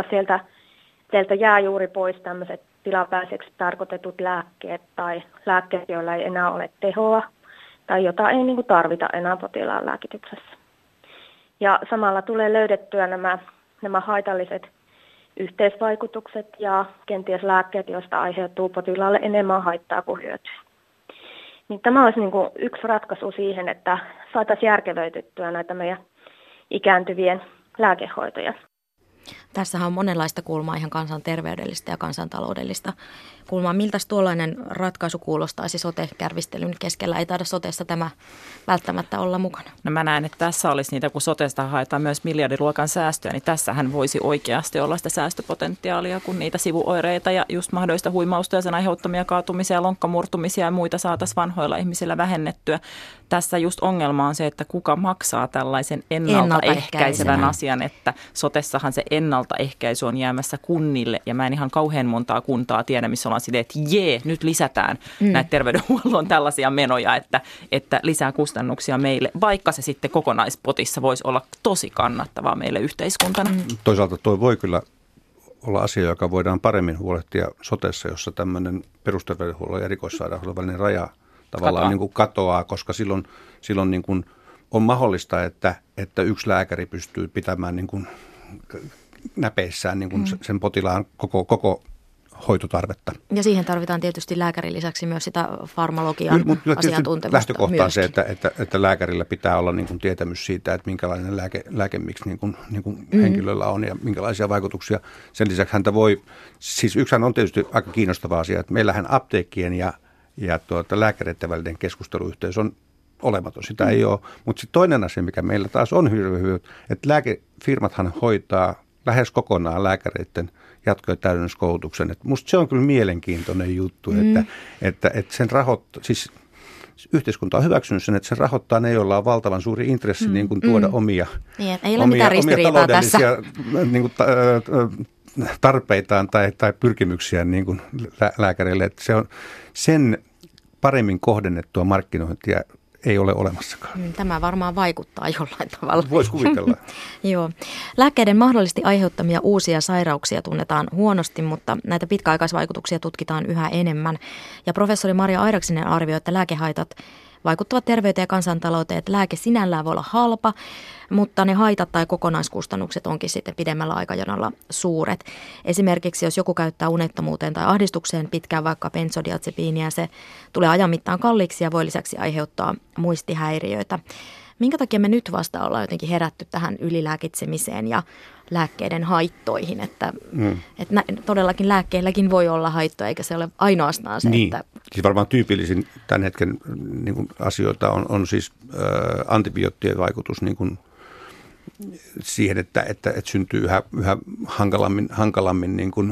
sieltä jää juuri pois tämmöiset tilapäiseksi tarkoitetut lääkkeet tai lääkkeet, joilla ei enää ole tehoa tai jota ei niin kuin tarvita enää potilaan lääkityksessä. Ja samalla tulee löydettyä nämä haitalliset yhteisvaikutukset ja kenties lääkkeet, joista aiheutuu potilaalle enemmän haittaa kuin hyötyä. Niin tämä olisi niin kuin yksi ratkaisu siihen, että saataisiin järkevöitettyä näitä meidän ikääntyvien lääkehoitoja. Tässähän on monenlaista kulmaa, ihan kansanterveydellistä ja kansantaloudellista kulmaa. Miltäs tuollainen ratkaisu kuulostaisi sote-kärvistelyn keskellä? Ei taida sotessa tämä välttämättä olla mukana. No mä näen, että tässä olisi niitä, kun sotesta haetaan myös miljardiluokan säästöä, niin tässähän voisi oikeasti olla sitä säästöpotentiaalia, kun niitä sivuoireita ja just mahdollista huimausta ja sen aiheuttamia kaatumisia, lonkkamurtumisia ja muita saataisiin vanhoilla ihmisillä vähennettyä. Tässä just ongelma on se, että kuka maksaa tällaisen ennaltaehkäisevän asian, että sotessahan se ennaltaehkäisy on jäämässä kunnille, ja mä en ihan kauhean montaa kuntaa tiedä, missä ollaan silleen, että nyt lisätään näitä terveydenhuollon tällaisia menoja, että lisää kustannuksia meille, vaikka se sitten kokonaispotissa voisi olla tosi kannattavaa meille yhteiskuntana. Toisaalta toi voi kyllä olla asia, joka voidaan paremmin huolehtia sotessa, jossa tämmöinen perusterveydenhuollon ja erikoissairaanhoidon välinen raja tavallaan niin kuin katoaa, koska silloin niin kuin on mahdollista, että yksi lääkäri pystyy pitämään niin kuin näpeissään niin kuin sen potilaan koko hoitotarvetta. Ja siihen tarvitaan tietysti lääkärin lisäksi myös sitä farmakologian asiantuntemusta. Lähtökohta on se, että lääkärillä pitää olla niin kuin tietämys siitä, että minkälainen lääkemiksi niin kuin henkilöllä on ja minkälaisia vaikutuksia. Sen lisäksi häntä siis yksihän on tietysti aika kiinnostava asia, että meillähän apteekkien ja lääkäreiden välinen keskusteluyhteys on olematon, sitä ei ole. Mutta sitten toinen asia, mikä meillä taas on hyvä, että lääkefirmathan hoitaa lähes kokonaan lääkäreiden jatko- ja täydennyskoulutuksen. Musta se on kyllä mielenkiintoinen juttu, että sen siis yhteiskunta on hyväksynyt sen, että sen rahoittaa ne, joilla on valtavan suuri intressi niin kuin tuoda omia taloudellisia niin kuin tarpeitaan tai pyrkimyksiään niin kuin lääkärille. Että se on sen paremmin kohdennettua markkinointia ei ole olemassakaan. Tämä varmaan vaikuttaa jollain tavalla. Voisi kuvitella. Joo. Lääkkeiden mahdollisesti aiheuttamia uusia sairauksia tunnetaan huonosti, mutta näitä pitkäaikaisvaikutuksia tutkitaan yhä enemmän. Ja professori Marja Airaksinen arvioi, että lääkehaitat vaikuttavat terveyteen ja kansantalouteen, että lääke sinällään voi olla halpa, mutta ne haitat tai kokonaiskustannukset onkin sitten pidemmällä aikajanalla suuret. Esimerkiksi jos joku käyttää unettomuuteen tai ahdistukseen pitkään vaikka benzodiazepiiniä, se tulee ajan mittaan kalliiksi ja voi lisäksi aiheuttaa muistihäiriöitä. Minkä takia me nyt vasta ollaan jotenkin herätty tähän ylilääkitsemiseen ja lääkkeiden haittoihin, että todellakin lääkkeilläkin voi olla haittoja, eikä se ole ainoastaan se, niin. Että... Siis varmaan tyypillisin tämän hetken niin kuin asioita on siis antibioottien vaikutus niin kuin siihen, että syntyy yhä hankalammin niin kuin,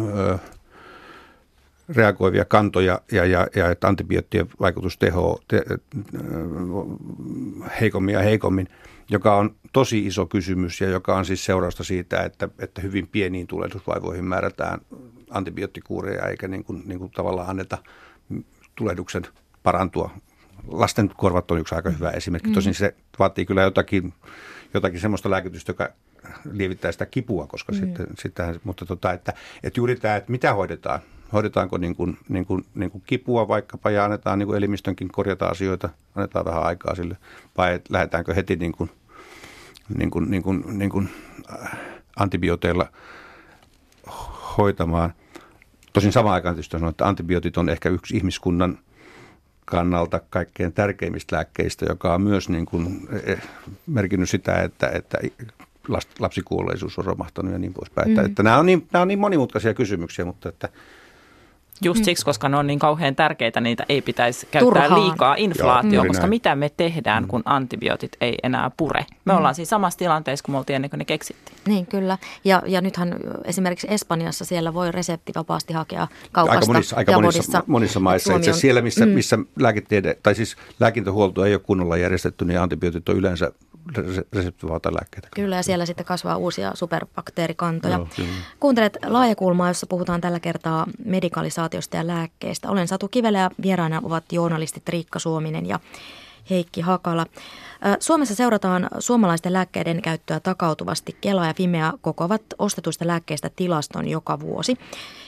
reagoivia kantoja ja että antibioottien vaikutus teho heikommin ja heikommin, joka on tosi iso kysymys ja joka on siis seurausta siitä, että hyvin pieniin tulehdusvaivoihin määrätään antibioottikuureja eikä niin kuin tavallaan anneta tulehduksen parantua. Lasten korvat on yksi aika hyvä esimerkki. Tosin se vaatii kyllä jotakin semmoista lääkitystä, joka lievittää sitä kipua, koska mutta juuri tämä, että mitä hoidetaan. Hoidetaanko niin kuin kipua vaikkapa ja annetaan niin kuin elimistönkin korjata asioita, annetaan vähän aikaa sille, vai lähdetäänkö heti niin kuin antibiooteilla hoitamaan. Tosin samaan aikaan tietysti sanon, että antibiootit on ehkä yksi ihmiskunnan kannalta kaikkein tärkeimmistä lääkkeistä, joka on myös niin kuin merkinnyt sitä, että lapsikuolleisuus on romahtanut ja niin poispäin. Mm. Että nämä on niin monimutkaisia kysymyksiä, mutta että... Just siksi, koska ne on niin kauhean tärkeitä, niitä ei pitäisi käyttää liikaa inflaatioon, koska mitä me tehdään, kun antibiootit ei enää pure. Me ollaan siinä samassa tilanteessa, kun me oltiin ennen kuin ne keksittiin. Niin, kyllä. Ja nythän esimerkiksi Espanjassa siellä voi reseptivapaasti hakea kaupasta. Aika monissa maissa. Itse asiassa siellä, missä lääkintähuoltoa ei ole kunnolla järjestetty, niin antibiootit on yleensä reseptivapaita lääkkeitä. Kyllä, ja siellä sitten kasvaa uusia superbakteerikantoja. Joo, kuuntelet Laajakulmaa, jossa puhutaan tällä kertaa medikalisaatiosta ja lääkkeistä. Olen Satu Kivelä ja vieraana ovat journalistit Riikka Suominen ja Heikki Hakala. Suomessa seurataan suomalaisten lääkkeiden käyttöä takautuvasti. Kela ja Fimea kokoavat ostetuista lääkkeistä tilaston joka vuosi.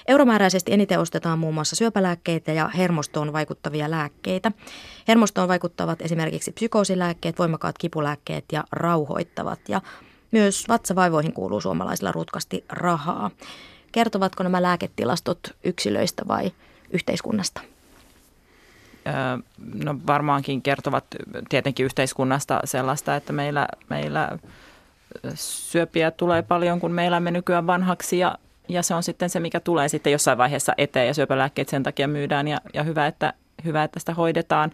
Euromääräisesti eniten ostetaan muun muassa syöpälääkkeitä ja hermostoon vaikuttavia lääkkeitä. Hermostoon vaikuttavat esimerkiksi psykoosilääkkeet, voimakkaat kipulääkkeet ja rauhoittavat. Ja myös vatsavaivoihin kuuluu suomalaisilla rutkasti rahaa. Kertovatko nämä lääketilastot yksilöistä vai yhteiskunnasta? No varmaankin kertovat tietenkin yhteiskunnasta sellaista, että meillä syöpiä tulee paljon, kun me elämme nykyään vanhaksi ja se on sitten se, mikä tulee sitten jossain vaiheessa eteen ja syöpälääkkeet sen takia myydään ja hyvä, että sitä hoidetaan.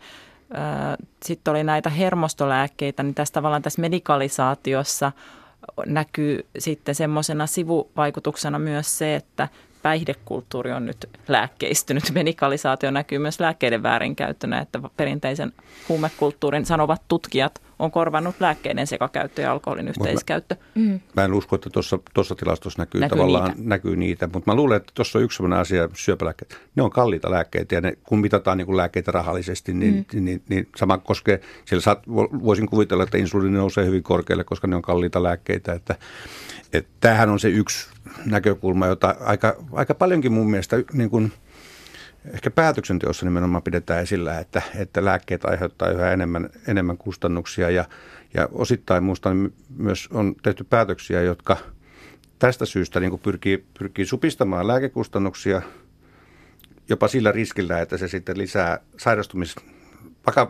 Sitten oli näitä hermostolääkkeitä, niin tässä tavallaan tässä medikalisaatiossa näkyy sitten semmoisena sivuvaikutuksena myös se, että päihdekulttuuri on nyt lääkkeistynyt. Medikalisaatio näkyy myös lääkkeiden väärinkäyttönä, että perinteisen huumekulttuurin sanovat tutkijat on korvannut lääkkeiden sekakäyttö ja alkoholin yhteiskäyttö. Mä en usko, että tuossa tilastossa näkyy tavallaan niitä, mutta mä luulen, että tuossa on yksi sellainen asia, syöpälääkkeet. Ne on kalliita lääkkeitä ja ne, kun mitataan niin lääkkeitä rahallisesti, niin sama koskee. Siellä voisin kuvitella, että insuliini nousee hyvin korkealle, koska ne on kalliita lääkkeitä. Että tämähän on se yksi näkökulma, jota aika paljonkin mun mielestä niin kuin ehkä päätöksenteossa nimenomaan pidetään esillä, että lääkkeet aiheuttaa yhä enemmän kustannuksia ja osittain minusta myös on tehty päätöksiä, jotka tästä syystä niin kuin pyrkii supistamaan lääkekustannuksia jopa sillä riskillä, että se sitten lisää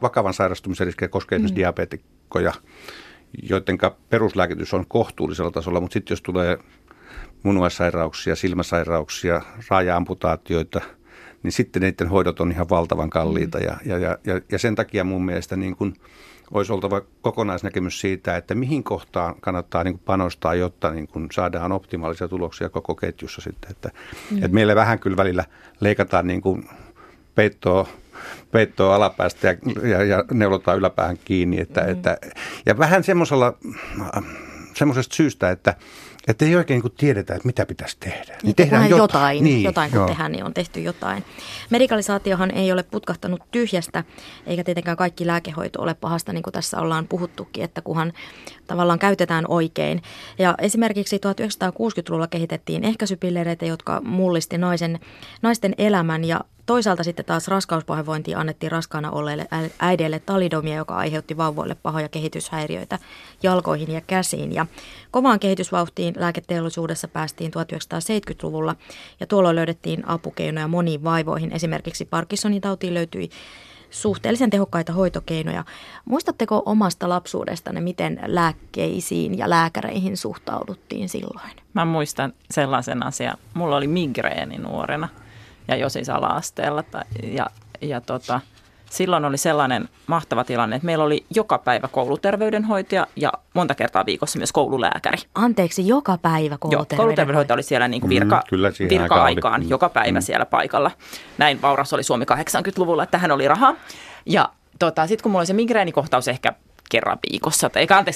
vakavan sairastumisen riskejä, koskee esimerkiksi diabeetikkoja, joidenka peruslääkitys on kohtuullisella tasolla, mutta sitten jos tulee munuaissairauksia, silmäsairauksia, raajaamputaatioita, niin sitten niiden hoidot on ihan valtavan kalliita ja sen takia mun mielestä niin kuin olisi oltava kokonaisnäkemys siitä, että mihin kohtaan kannattaa niin kuin panostaa, jotta niin kuin saadaan optimaalisia tuloksia koko ketjussa sitten. Että meillä vähän kyllä välillä leikataan niin kuin peittoa alapäästä ja neulotaan yläpäähän kiinni. Ja vähän semmoisesta syystä, että ei oikein niin tiedetä, että mitä pitäisi tehdä. Niin tehdään jotain. Tehdään, niin on tehty jotain. Medikalisaatiohan ei ole putkahtanut tyhjästä, eikä tietenkään kaikki lääkehoito ole pahasta, niin kuin tässä ollaan puhuttukin, että kunhan tavallaan käytetään oikein. Ja esimerkiksi 1960-luvulla kehitettiin ehkäisypillereitä, jotka mullisti naisten elämän ja toisaalta sitten taas raskauspahoinvointiin annettiin raskaana olleille äideille talidomia, joka aiheutti vauvoille pahoja kehityshäiriöitä jalkoihin ja käsiin. Ja kovaan kehitysvauhtiin lääketeollisuudessa päästiin 1970-luvulla ja tuolloin löydettiin apukeinoja moniin vaivoihin. Esimerkiksi Parkinsonin tautiin löytyi suhteellisen tehokkaita hoitokeinoja. Muistatteko omasta lapsuudestanne, miten lääkkeisiin ja lääkäreihin suhtauduttiin silloin? Mä muistan sellaisen asian. Mulla oli migreeni nuorena ja jo siis ala-asteella. Silloin oli sellainen mahtava tilanne, että meillä oli joka päivä kouluterveydenhoitaja ja monta kertaa viikossa myös koululääkäri. Anteeksi, joka päivä kouluterveydenhoitaja? Joo, kouluterveydenhoitaja oli siellä niin kuin virka-aikaan, joka päivä siellä paikalla. Näin vauras oli Suomi 80-luvulla, että tähän oli rahaa. Ja sitten kun mulla oli se migreenikohtaus ehkä kerran viikossa,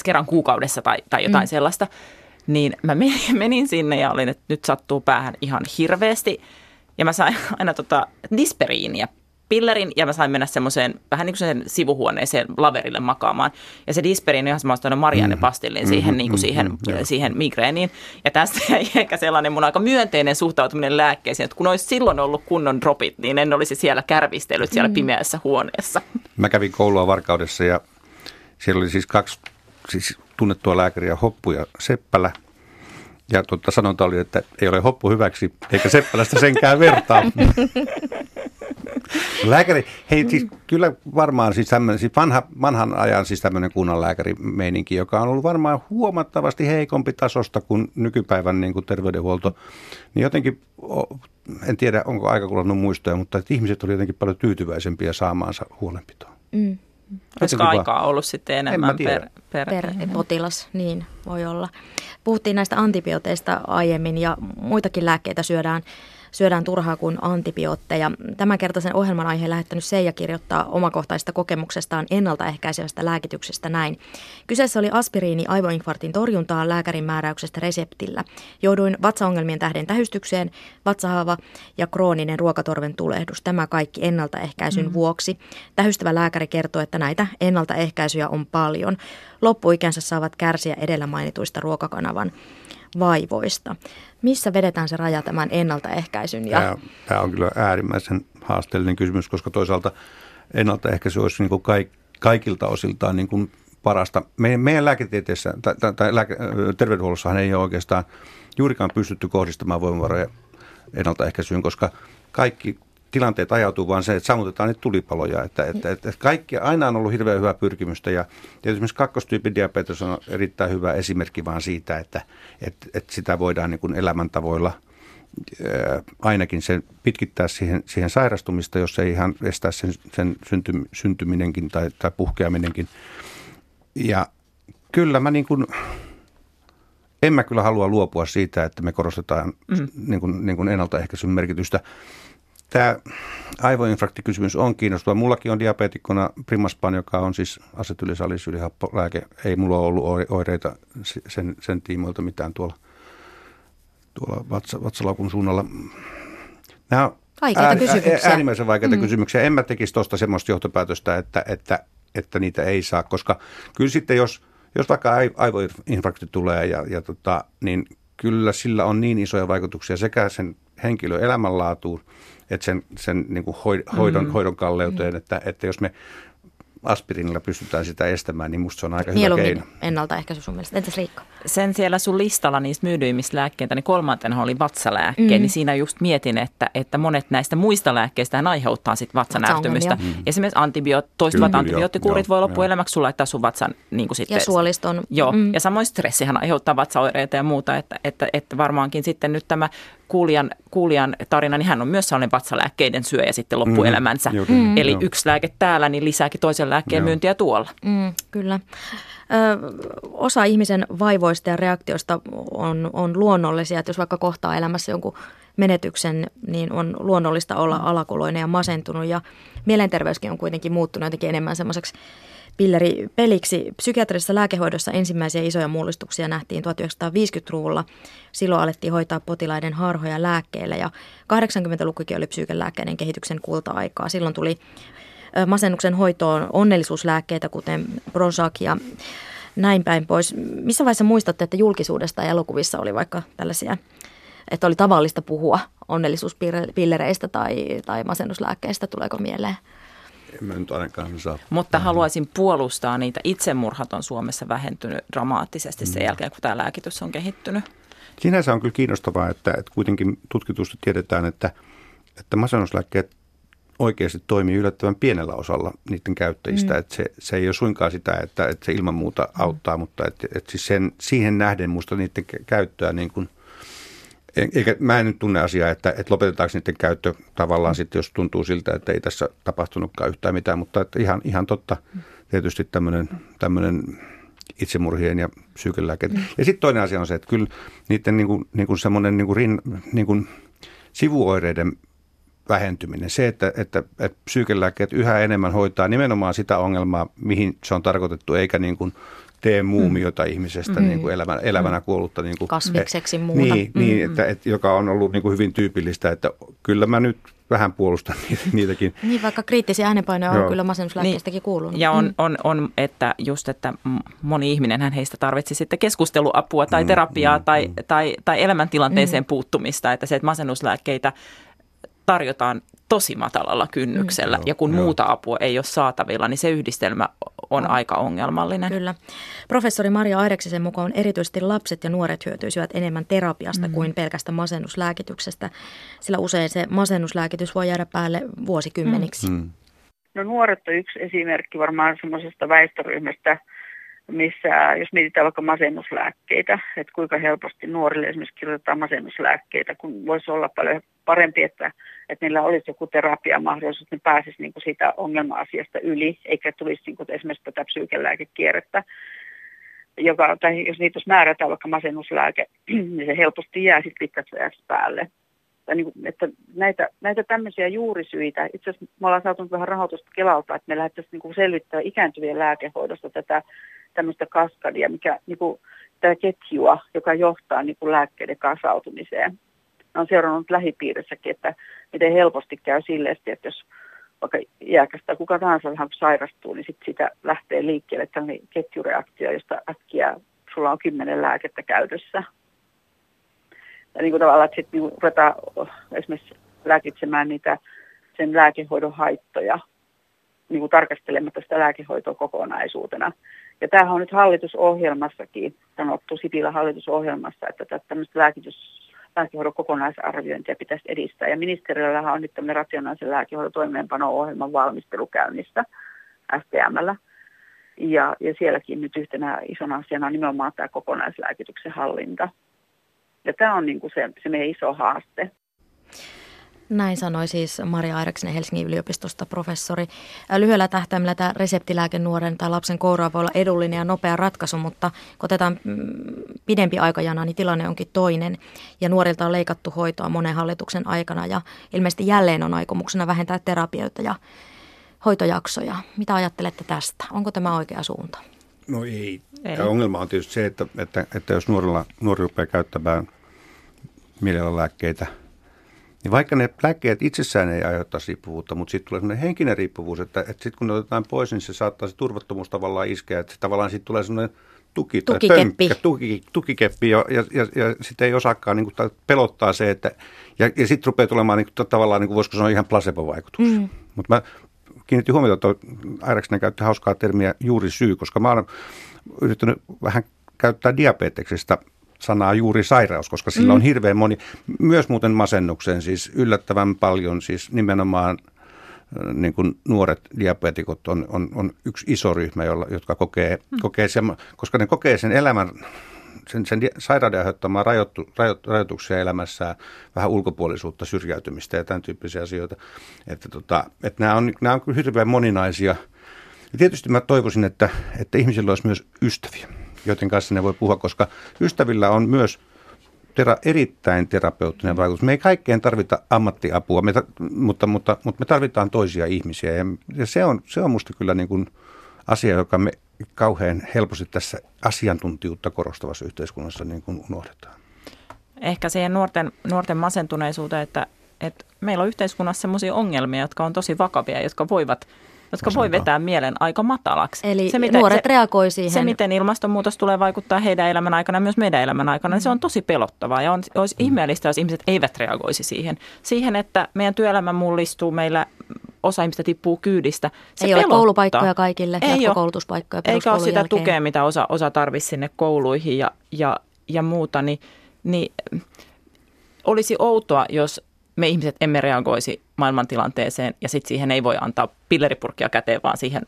kerran kuukaudessa tai jotain sellaista, niin mä menin sinne ja olin, että nyt sattuu päähän ihan hirveästi. Ja mä sain aina disperiiniä. Pillerin, ja mä sain mennä semmoiseen vähän niin kuin sen sivuhuoneeseen laverille makaamaan. Ja se disperiin, johon mä oon Marianne pastillin siihen migreeniin. Ja tästä ei ehkä sellainen mun aika myönteinen suhtautuminen lääkkeisiin, että kun olisi silloin ollut kunnon dropit, niin en olisi siellä kärvistellyt siellä pimeässä huoneessa. Mä kävin koulua Varkaudessa ja siellä oli siis kaksi tunnettua lääkäriä, Hoppu ja Seppälä. Ja sanonta oli, että ei ole Hoppu hyväksi, eikä Seppälästä senkään vertaa. Lääkäri, hei siis kyllä varmaan siis tämmöinen, siis vanhan ajan siis tämmöinen kunnanlääkärimeininki, joka on ollut varmaan huomattavasti heikompi tasosta kuin nykypäivän niin kuin terveydenhuolto, niin jotenkin, en tiedä onko aika kulannut muistoja, mutta että ihmiset oli jotenkin paljon tyytyväisempiä saamaansa huolenpitoon. Mm. Olisiko aikaa ollut sitten enemmän per potilas, niin voi olla. Puhuttiin näistä antibiooteista aiemmin ja muitakin lääkkeitä syödään turhaa kuin antibiootteja. Tämänkertaisen ohjelman aiheen lähettänyt Seija kirjoittaa omakohtaisesta kokemuksestaan ennaltaehkäisevästä lääkityksestä näin. Kyseessä oli aspiriini aivoinfarktin torjuntaan lääkärin määräyksestä reseptillä. Jouduin vatsaongelmien tähden tähystykseen, vatsahaava ja krooninen ruokatorven tulehdus. Tämä kaikki ennaltaehkäisyn vuoksi. Tähystävä lääkäri kertoo, että näitä ennaltaehkäisyjä on paljon. Loppuikänsä saavat kärsiä edellä mainituista ruokakanavan vaivoista. Missä vedetään se raja tämän ennaltaehkäisyn? Tämä on kyllä äärimmäisen haasteellinen kysymys, koska toisaalta ennaltaehkäisy olisi niin kuin kaikilta osiltaan niin kuin parasta. Meidän lääketieteessä terveydenhuollossahan ei ole oikeastaan juurikaan pystytty kohdistamaan voimavaroja ennaltaehkäisyyn, koska kaikki tilanteet ajautuu vaan se, että sammutetaan niitä tulipaloja. Että kaikki aina on ollut hirveän hyvää pyrkimystä ja esimerkiksi kakkostyypin diabetes on erittäin hyvä esimerkki vaan siitä, että sitä voidaan niin kuin elämäntavoilla ainakin sen pitkittää siihen sairastumista, jos ei ihan estää sen syntyminenkin tai puhkeaminenkin. Ja kyllä mä niin kuin... En mä kyllä halua luopua siitä, että me korostetaan niin kuin ennaltaehkäisyn merkitystä. Tämä aivoinfarktikysymys on kiinnostava. Mullakin on diabeetikkona Primaspan, joka on siis asetylisalisyylihappo-lääke. Ei mulla ole ollut oireita sen tiimoilta mitään tuolla vatsalaukun suunnalla. Nämä on äärimmäisen vaikeita kysymyksiä. En mä tekisi tuosta semmoista johtopäätöstä, että niitä ei saa, koska kyllä sitten jos vaikka aivoinfarkti tulee, niin kyllä sillä on niin isoja vaikutuksia sekä sen henkilön elämänlaatuun, että sen niin kuin hoidon kalleuteen, että jos me aspiriinilla pystytään sitä estämään, niin musta se on aika hyvä keino. Ennaltaehkäisy sun mielestä. Entäs Riikka? Sen siellä sun listalla niistä myydyimmistä lääkkeitä, niin kolmantena oli vatsalääkkeen, niin siinä just mietin, että monet näistä muista lääkkeistä aiheuttaa sitten vatsanäyhtymystä. Esimerkiksi toistuvat antibioottikuurit voi loppuelämäksi sulla laittaa sun vatsan niin kuin sitten. Ja suoliston. Joo, ja samoin stressihän aiheuttaa vatsaoireita ja muuta, että varmaankin sitten nyt tämä kuulijan tarina, niin hän on myös sellainen vatsalääkkeiden syöjä sitten loppuelämänsä. Eli yksi lääke täällä, niin lisääkin toisen lääkkeen myyntiä tuolla. Kyllä. Osa ihmisen vaivoista ja reaktioista on luonnollisia, että jos vaikka kohtaa elämässä jonkun menetyksen, niin on luonnollista olla alakuloinen ja masentunut, ja mielenterveyskin on kuitenkin muuttunut jotenkin enemmän semmoiseksi pilleripeliksi. Psykiatrisessa lääkehoidossa ensimmäisiä isoja mullistuksia nähtiin 1950-luvulla. Silloin alettiin hoitaa potilaiden harhoja lääkkeillä, ja 80-lukukin oli psyykelääkkeiden kehityksen kulta-aikaa. Silloin tuli masennuksen hoitoon onnellisuuslääkkeitä, kuten Prozac ja näin päin pois. Missä vaiheessa muistatte, että julkisuudesta ja elokuvissa oli vaikka tällaisia, että oli tavallista puhua onnellisuuspillereistä tai masennuslääkkeistä? Tuleeko mieleen? Mutta haluaisin puolustaa niitä. Itsemurhat on Suomessa vähentynyt dramaattisesti sen jälkeen, kun tämä lääkitys on kehittynyt. Sinänsä on kyllä kiinnostavaa, että kuitenkin tutkitusti tiedetään, että masennuslääkkeet oikeasti toimii yllättävän pienellä osalla niiden käyttäjistä. Että se ei ole suinkaan sitä, että se ilman muuta auttaa, mutta että siis siihen nähden musta niiden käyttöä niin kuin, eikä, mä en nyt tunne asiaa, että lopetetaanko niiden käyttö tavallaan sitten, jos tuntuu siltä, että ei tässä tapahtunutkaan yhtään mitään, mutta että ihan totta tietysti tämmöinen itsemurhien ja psyykelääkkeet. Ja sitten toinen asia on se, että kyllä niiden niin kuin semmoinen niin kuin sivuoireiden vähentyminen. Se, että psyykelääkkeet yhä enemmän hoitaa nimenomaan sitä ongelmaa, mihin se on tarkoitettu, eikä niin kuin tee muumiota ihmisestä niin kuin elävänä kuollutta. Niin kuin, kasvikseksi muuta. Niin että, joka on ollut niin kuin hyvin tyypillistä, että kyllä mä nyt vähän puolustan niitäkin. Niin, vaikka kriittisiä äänenpainoja on kyllä masennuslääkkeistäkin kuulunut. Ja on että just, että moni ihminenhän heistä tarvitsi sitten keskusteluapua tai terapiaa tai elämäntilanteeseen puuttumista, että se, että masennuslääkkeitä tarjotaan tosi matalalla kynnyksellä ja kun muuta apua ei ole saatavilla, niin se yhdistelmä on aika ongelmallinen. Kyllä. Professori Marja Airaksisen mukaan erityisesti lapset ja nuoret hyötyisivät enemmän terapiasta kuin pelkästä masennuslääkityksestä, sillä usein se masennuslääkitys voi jäädä päälle vuosikymmeniksi. No, nuoret on yksi esimerkki varmaan semmoisesta väestöryhmästä, missä jos mietitään vaikka masennuslääkkeitä, että kuinka helposti nuorille esimerkiksi kirjoitetaan masennuslääkkeitä, kun voisi olla paljon parempi, että niillä olisi joku terapiamahdollisuus, että ne pääsisi niin kuin siitä ongelma-asiasta yli, eikä tulisi niin kuin esimerkiksi tätä psyykelääkekierrettä, joka, tai jos niitä määrätään vaikka masennuslääke, niin se helposti jää sitten pitkäksi ajaksi päälle. Tai niin kuin, että näitä tämmöisiä juurisyitä, itse asiassa me ollaan saatu vähän rahoitusta Kelalta, että me lähdettäisiin niin kuin selvittämään ikääntyvien lääkehoidosta tätä tämmöistä kaskadia, mikä niin kuin, tämä ketjua, joka johtaa niin kuin lääkkeiden kasautumiseen. Olen seurannut lähipiirissäkin, että miten helposti käy silleesti, että jos vaikka iäkäs tai kuka tahansa vähän sairastuu, niin sitten sitä lähtee liikkeelle tällainen ketjureaktio, josta äkkiä sulla on 10 lääkettä käytössä. Ja niin kuin tavallaan, että sitten niin ruvetaan esimerkiksi lääkitsemään niitä sen lääkehoidon haittoja, niin kuin tarkastelematta sitä lääkehoitoa kokonaisuutena. Ja tämähän on nyt hallitusohjelmassakin sanottu, Sipilän hallitusohjelmassa, että tämmöistä lääkehoidon kokonaisarviointia pitäisi edistää. Ja ministeriöllähän on nyt tämmöinen rationaalisen lääkehoidon toimeenpano-ohjelman valmistelu käynnissä STM:llä. Ja sielläkin nyt yhtenä isona asiana on nimenomaan tämä kokonaislääkityksen hallinta. Ja tämä on niin kuin se meidän iso haaste. Näin sanoi siis Marja Airaksinen Helsingin yliopistosta professori. Lyhyellä tähtäimellä tämä reseptilääke nuoren tai lapsen kouraan voi olla edullinen ja nopea ratkaisu, mutta kun otetaan pidempi aikajana, niin tilanne onkin toinen. Ja nuorilta on leikattu hoitoa monen hallituksen aikana ja ilmeisesti jälleen on aikomuksena vähentää terapioita ja hoitojaksoja. Mitä ajattelette tästä? Onko tämä oikea suunta? No ei. Ongelma on tietysti se, että jos nuori rupeaa käyttämään mielialalääkkeitä, niin vaikka ne lääkkeet itsessään ei aiheuttaisi riippuvuutta, mutta sitten tulee sellainen henkinen riippuvuus, että sitten kun ne otetaan pois, niin se saattaa se turvattomuus tavallaan iskeä, että tavallaan sitten tulee sellainen tukikeppi ja sitten ei osaakaan niin kuin, pelottaa se, että ja sitten rupeaa tulemaan niin kuin, tavallaan, niin kuin, voisiko sanoa, ihan placebo-vaikutuksia. Mutta mä kiinnitin huomiota, että Airaksinen käytti hauskaa termiä juuri syy, koska mä olen yrittänyt vähän käyttää diabeteksesta sanaa juuri sairaus, koska sillä on hirveän moni, myös muuten masennukseen, siis yllättävän paljon, siis nimenomaan niin kuin nuoret diabetikot on yksi iso ryhmä, jotka kokee sen, koska ne kokee sen elämän, sen sairauden aiheuttamaa rajoituksia elämässään, vähän ulkopuolisuutta, syrjäytymistä ja tämän tyyppisiä asioita, että nämä on kyllä hirveän moninaisia. Ja tietysti mä toivoisin, että ihmisillä olisi myös ystäviä, joiden kanssa ne voi puhua, koska ystävillä on myös erittäin terapeuttinen vaikutus. Me ei kaikkeen tarvita ammattiapua, mutta me tarvitaan toisia ihmisiä. Ja se on musta kyllä niin kuin asia, joka me kauhean helposti tässä asiantuntijuutta korostavassa yhteiskunnassa niin kuin unohdetaan. Ehkä siihen nuorten masentuneisuuteen, että meillä on yhteiskunnassa sellaisia ongelmia, jotka on tosi vakavia, jotka voi vetää mielen aika matalaksi. Eli se, miten, nuoret reagoi siihen. Se, miten ilmastonmuutos tulee vaikuttaa heidän elämän aikana ja myös meidän elämän aikana, niin se on tosi pelottavaa. Ja olisi ihmeellistä, jos ihmiset eivät reagoisi siihen. Siihen, että meidän työelämä mullistuu, meillä osa ihmistä tippuu kyydistä. Se ei pelottaa. Ole koulupaikkoja kaikille, jatkokoulutuspaikkoja peruskoulun jälkeen. Eikä ole sitä tukea, mitä osa tarvitsisi sinne kouluihin ja muuta. Niin olisi outoa, jos me ihmiset emme reagoisi maailmantilanteeseen ja sitten siihen ei voi antaa pilleripurkkia käteen, vaan siihen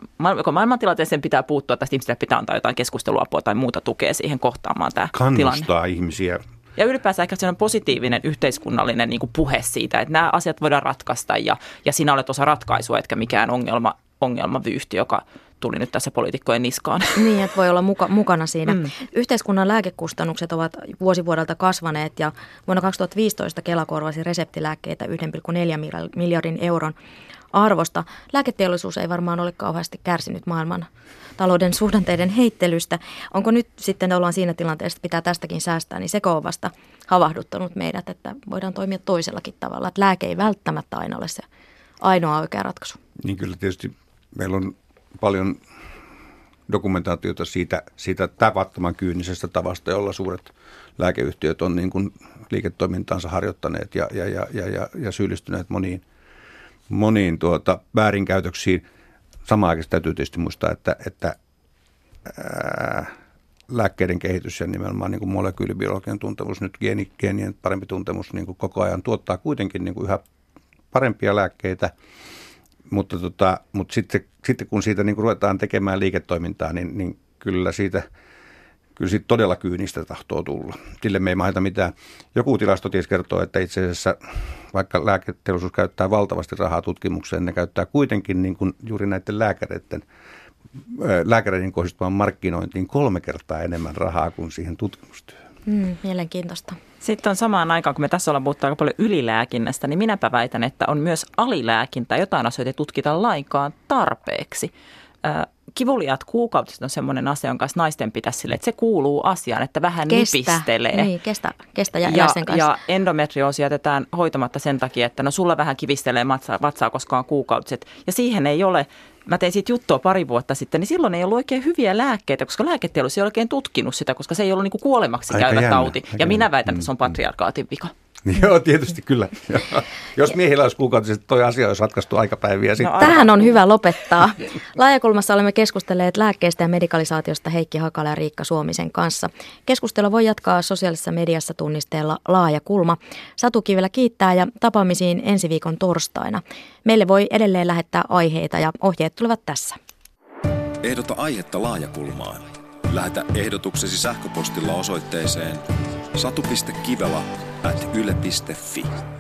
maailmantilanteeseen pitää puuttua, tästä ihmisille pitää antaa jotain keskusteluapua tai muuta tukea siihen kohtaamaan tämä tilanne. Kannustaa ihmisiä. Ja ylipäänsä ehkä se on positiivinen yhteiskunnallinen niin kuin puhe siitä, että nämä asiat voidaan ratkaista ja sinä olet osa ratkaisua, etkä mikään ongelmavyyhti, joka tuli nyt tässä poliitikkojen niskaan. Niin, että voi olla mukana siinä. Mm. Yhteiskunnan lääkekustannukset ovat vuosi vuodelta kasvaneet ja vuonna 2015 Kela korvasi reseptilääkkeitä 1,4 miljardin euron arvosta. Lääketeollisuus ei varmaan ole kauheasti kärsinyt maailman talouden suhdanteiden heittelystä. Onko nyt sitten, ollaan siinä tilanteessa, pitää tästäkin säästää, niin seko on vasta havahduttanut meidät, että voidaan toimia toisellakin tavalla. Että lääke ei välttämättä aina ole se ainoa oikea ratkaisu. Niin kyllä tietysti meillä on paljon dokumentaatiota siitä tavattoman kyynisestä tavasta, jolla suuret lääkeyhtiöt on niin kuin liiketoimintaansa harjoittaneet ja syyllistyneet moniin väärinkäytöksiin. Samaan aikaan täytyy tietysti muistaa, että lääkkeiden kehitys ja nimenomaan niin kuin molekyylibiologian tuntemus, nyt geenien parempi tuntemus niin kuin koko ajan tuottaa kuitenkin niin kuin yhä parempia lääkkeitä. Mutta sitten kun siitä niin kun ruvetaan tekemään liiketoimintaa, niin kyllä siitä todella kyynistä tahtoo tulla. Sille me ei maheta mitään. Joku tilasto ties kertoo, että itse asiassa vaikka lääketeollisuus käyttää valtavasti rahaa tutkimukseen, ne käyttää kuitenkin niin kun juuri näiden lääkäreiden kohdistuvan markkinointiin 3 kertaa enemmän rahaa kuin siihen tutkimustyöhön. Mielenkiintoista. Sitten on samaan aikaan, kun me tässä ollaan puhuttu aika paljon ylilääkinnästä, niin minäpä väitän, että on myös alilääkintää. Jotain asioita ei tutkita lainkaan tarpeeksi. Kivuliaat kuukautiset on semmoinen asia, jonka kanssa naisten pitäisi silleen, että se kuuluu asiaan, että vähän nipistelee. Niin, kestä ja sen kanssa. Ja endometrioosi jätetään hoitamatta sen takia, että no sulla vähän kivistelee vatsaa, koska on kuukautiset. Ja siihen ei ole, mä tein siitä juttua pari vuotta sitten, niin silloin ei ollut oikein hyviä lääkkeitä, koska lääketeollisuus ei ole oikein tutkinut sitä, koska se ei ollut niin kuin kuolemaksi aika käyvä jännä tauti. Aika ja jännä. Minä väitän, että se on patriarkaatin vika. Joo, tietysti kyllä. Jos miehillä olisi kuukautisesti, toi asia olisi ratkaistu aikapäiviä sitten. No, tähän on hyvä lopettaa. Laajakulmassa olemme keskustelleet lääkkeestä ja medikalisaatiosta Heikki Hakala ja Riikka Suomisen kanssa. Keskustelua voi jatkaa sosiaalisessa mediassa tunnisteella Laajakulma. Satu Kivelä kiittää ja tapaamisiin ensi viikon torstaina. Meille voi edelleen lähettää aiheita ja ohjeet tulevat tässä. Ehdota aihetta Laajakulmaan. Lähetä ehdotuksesi sähköpostilla osoitteeseen satu.kivela@yle.fi.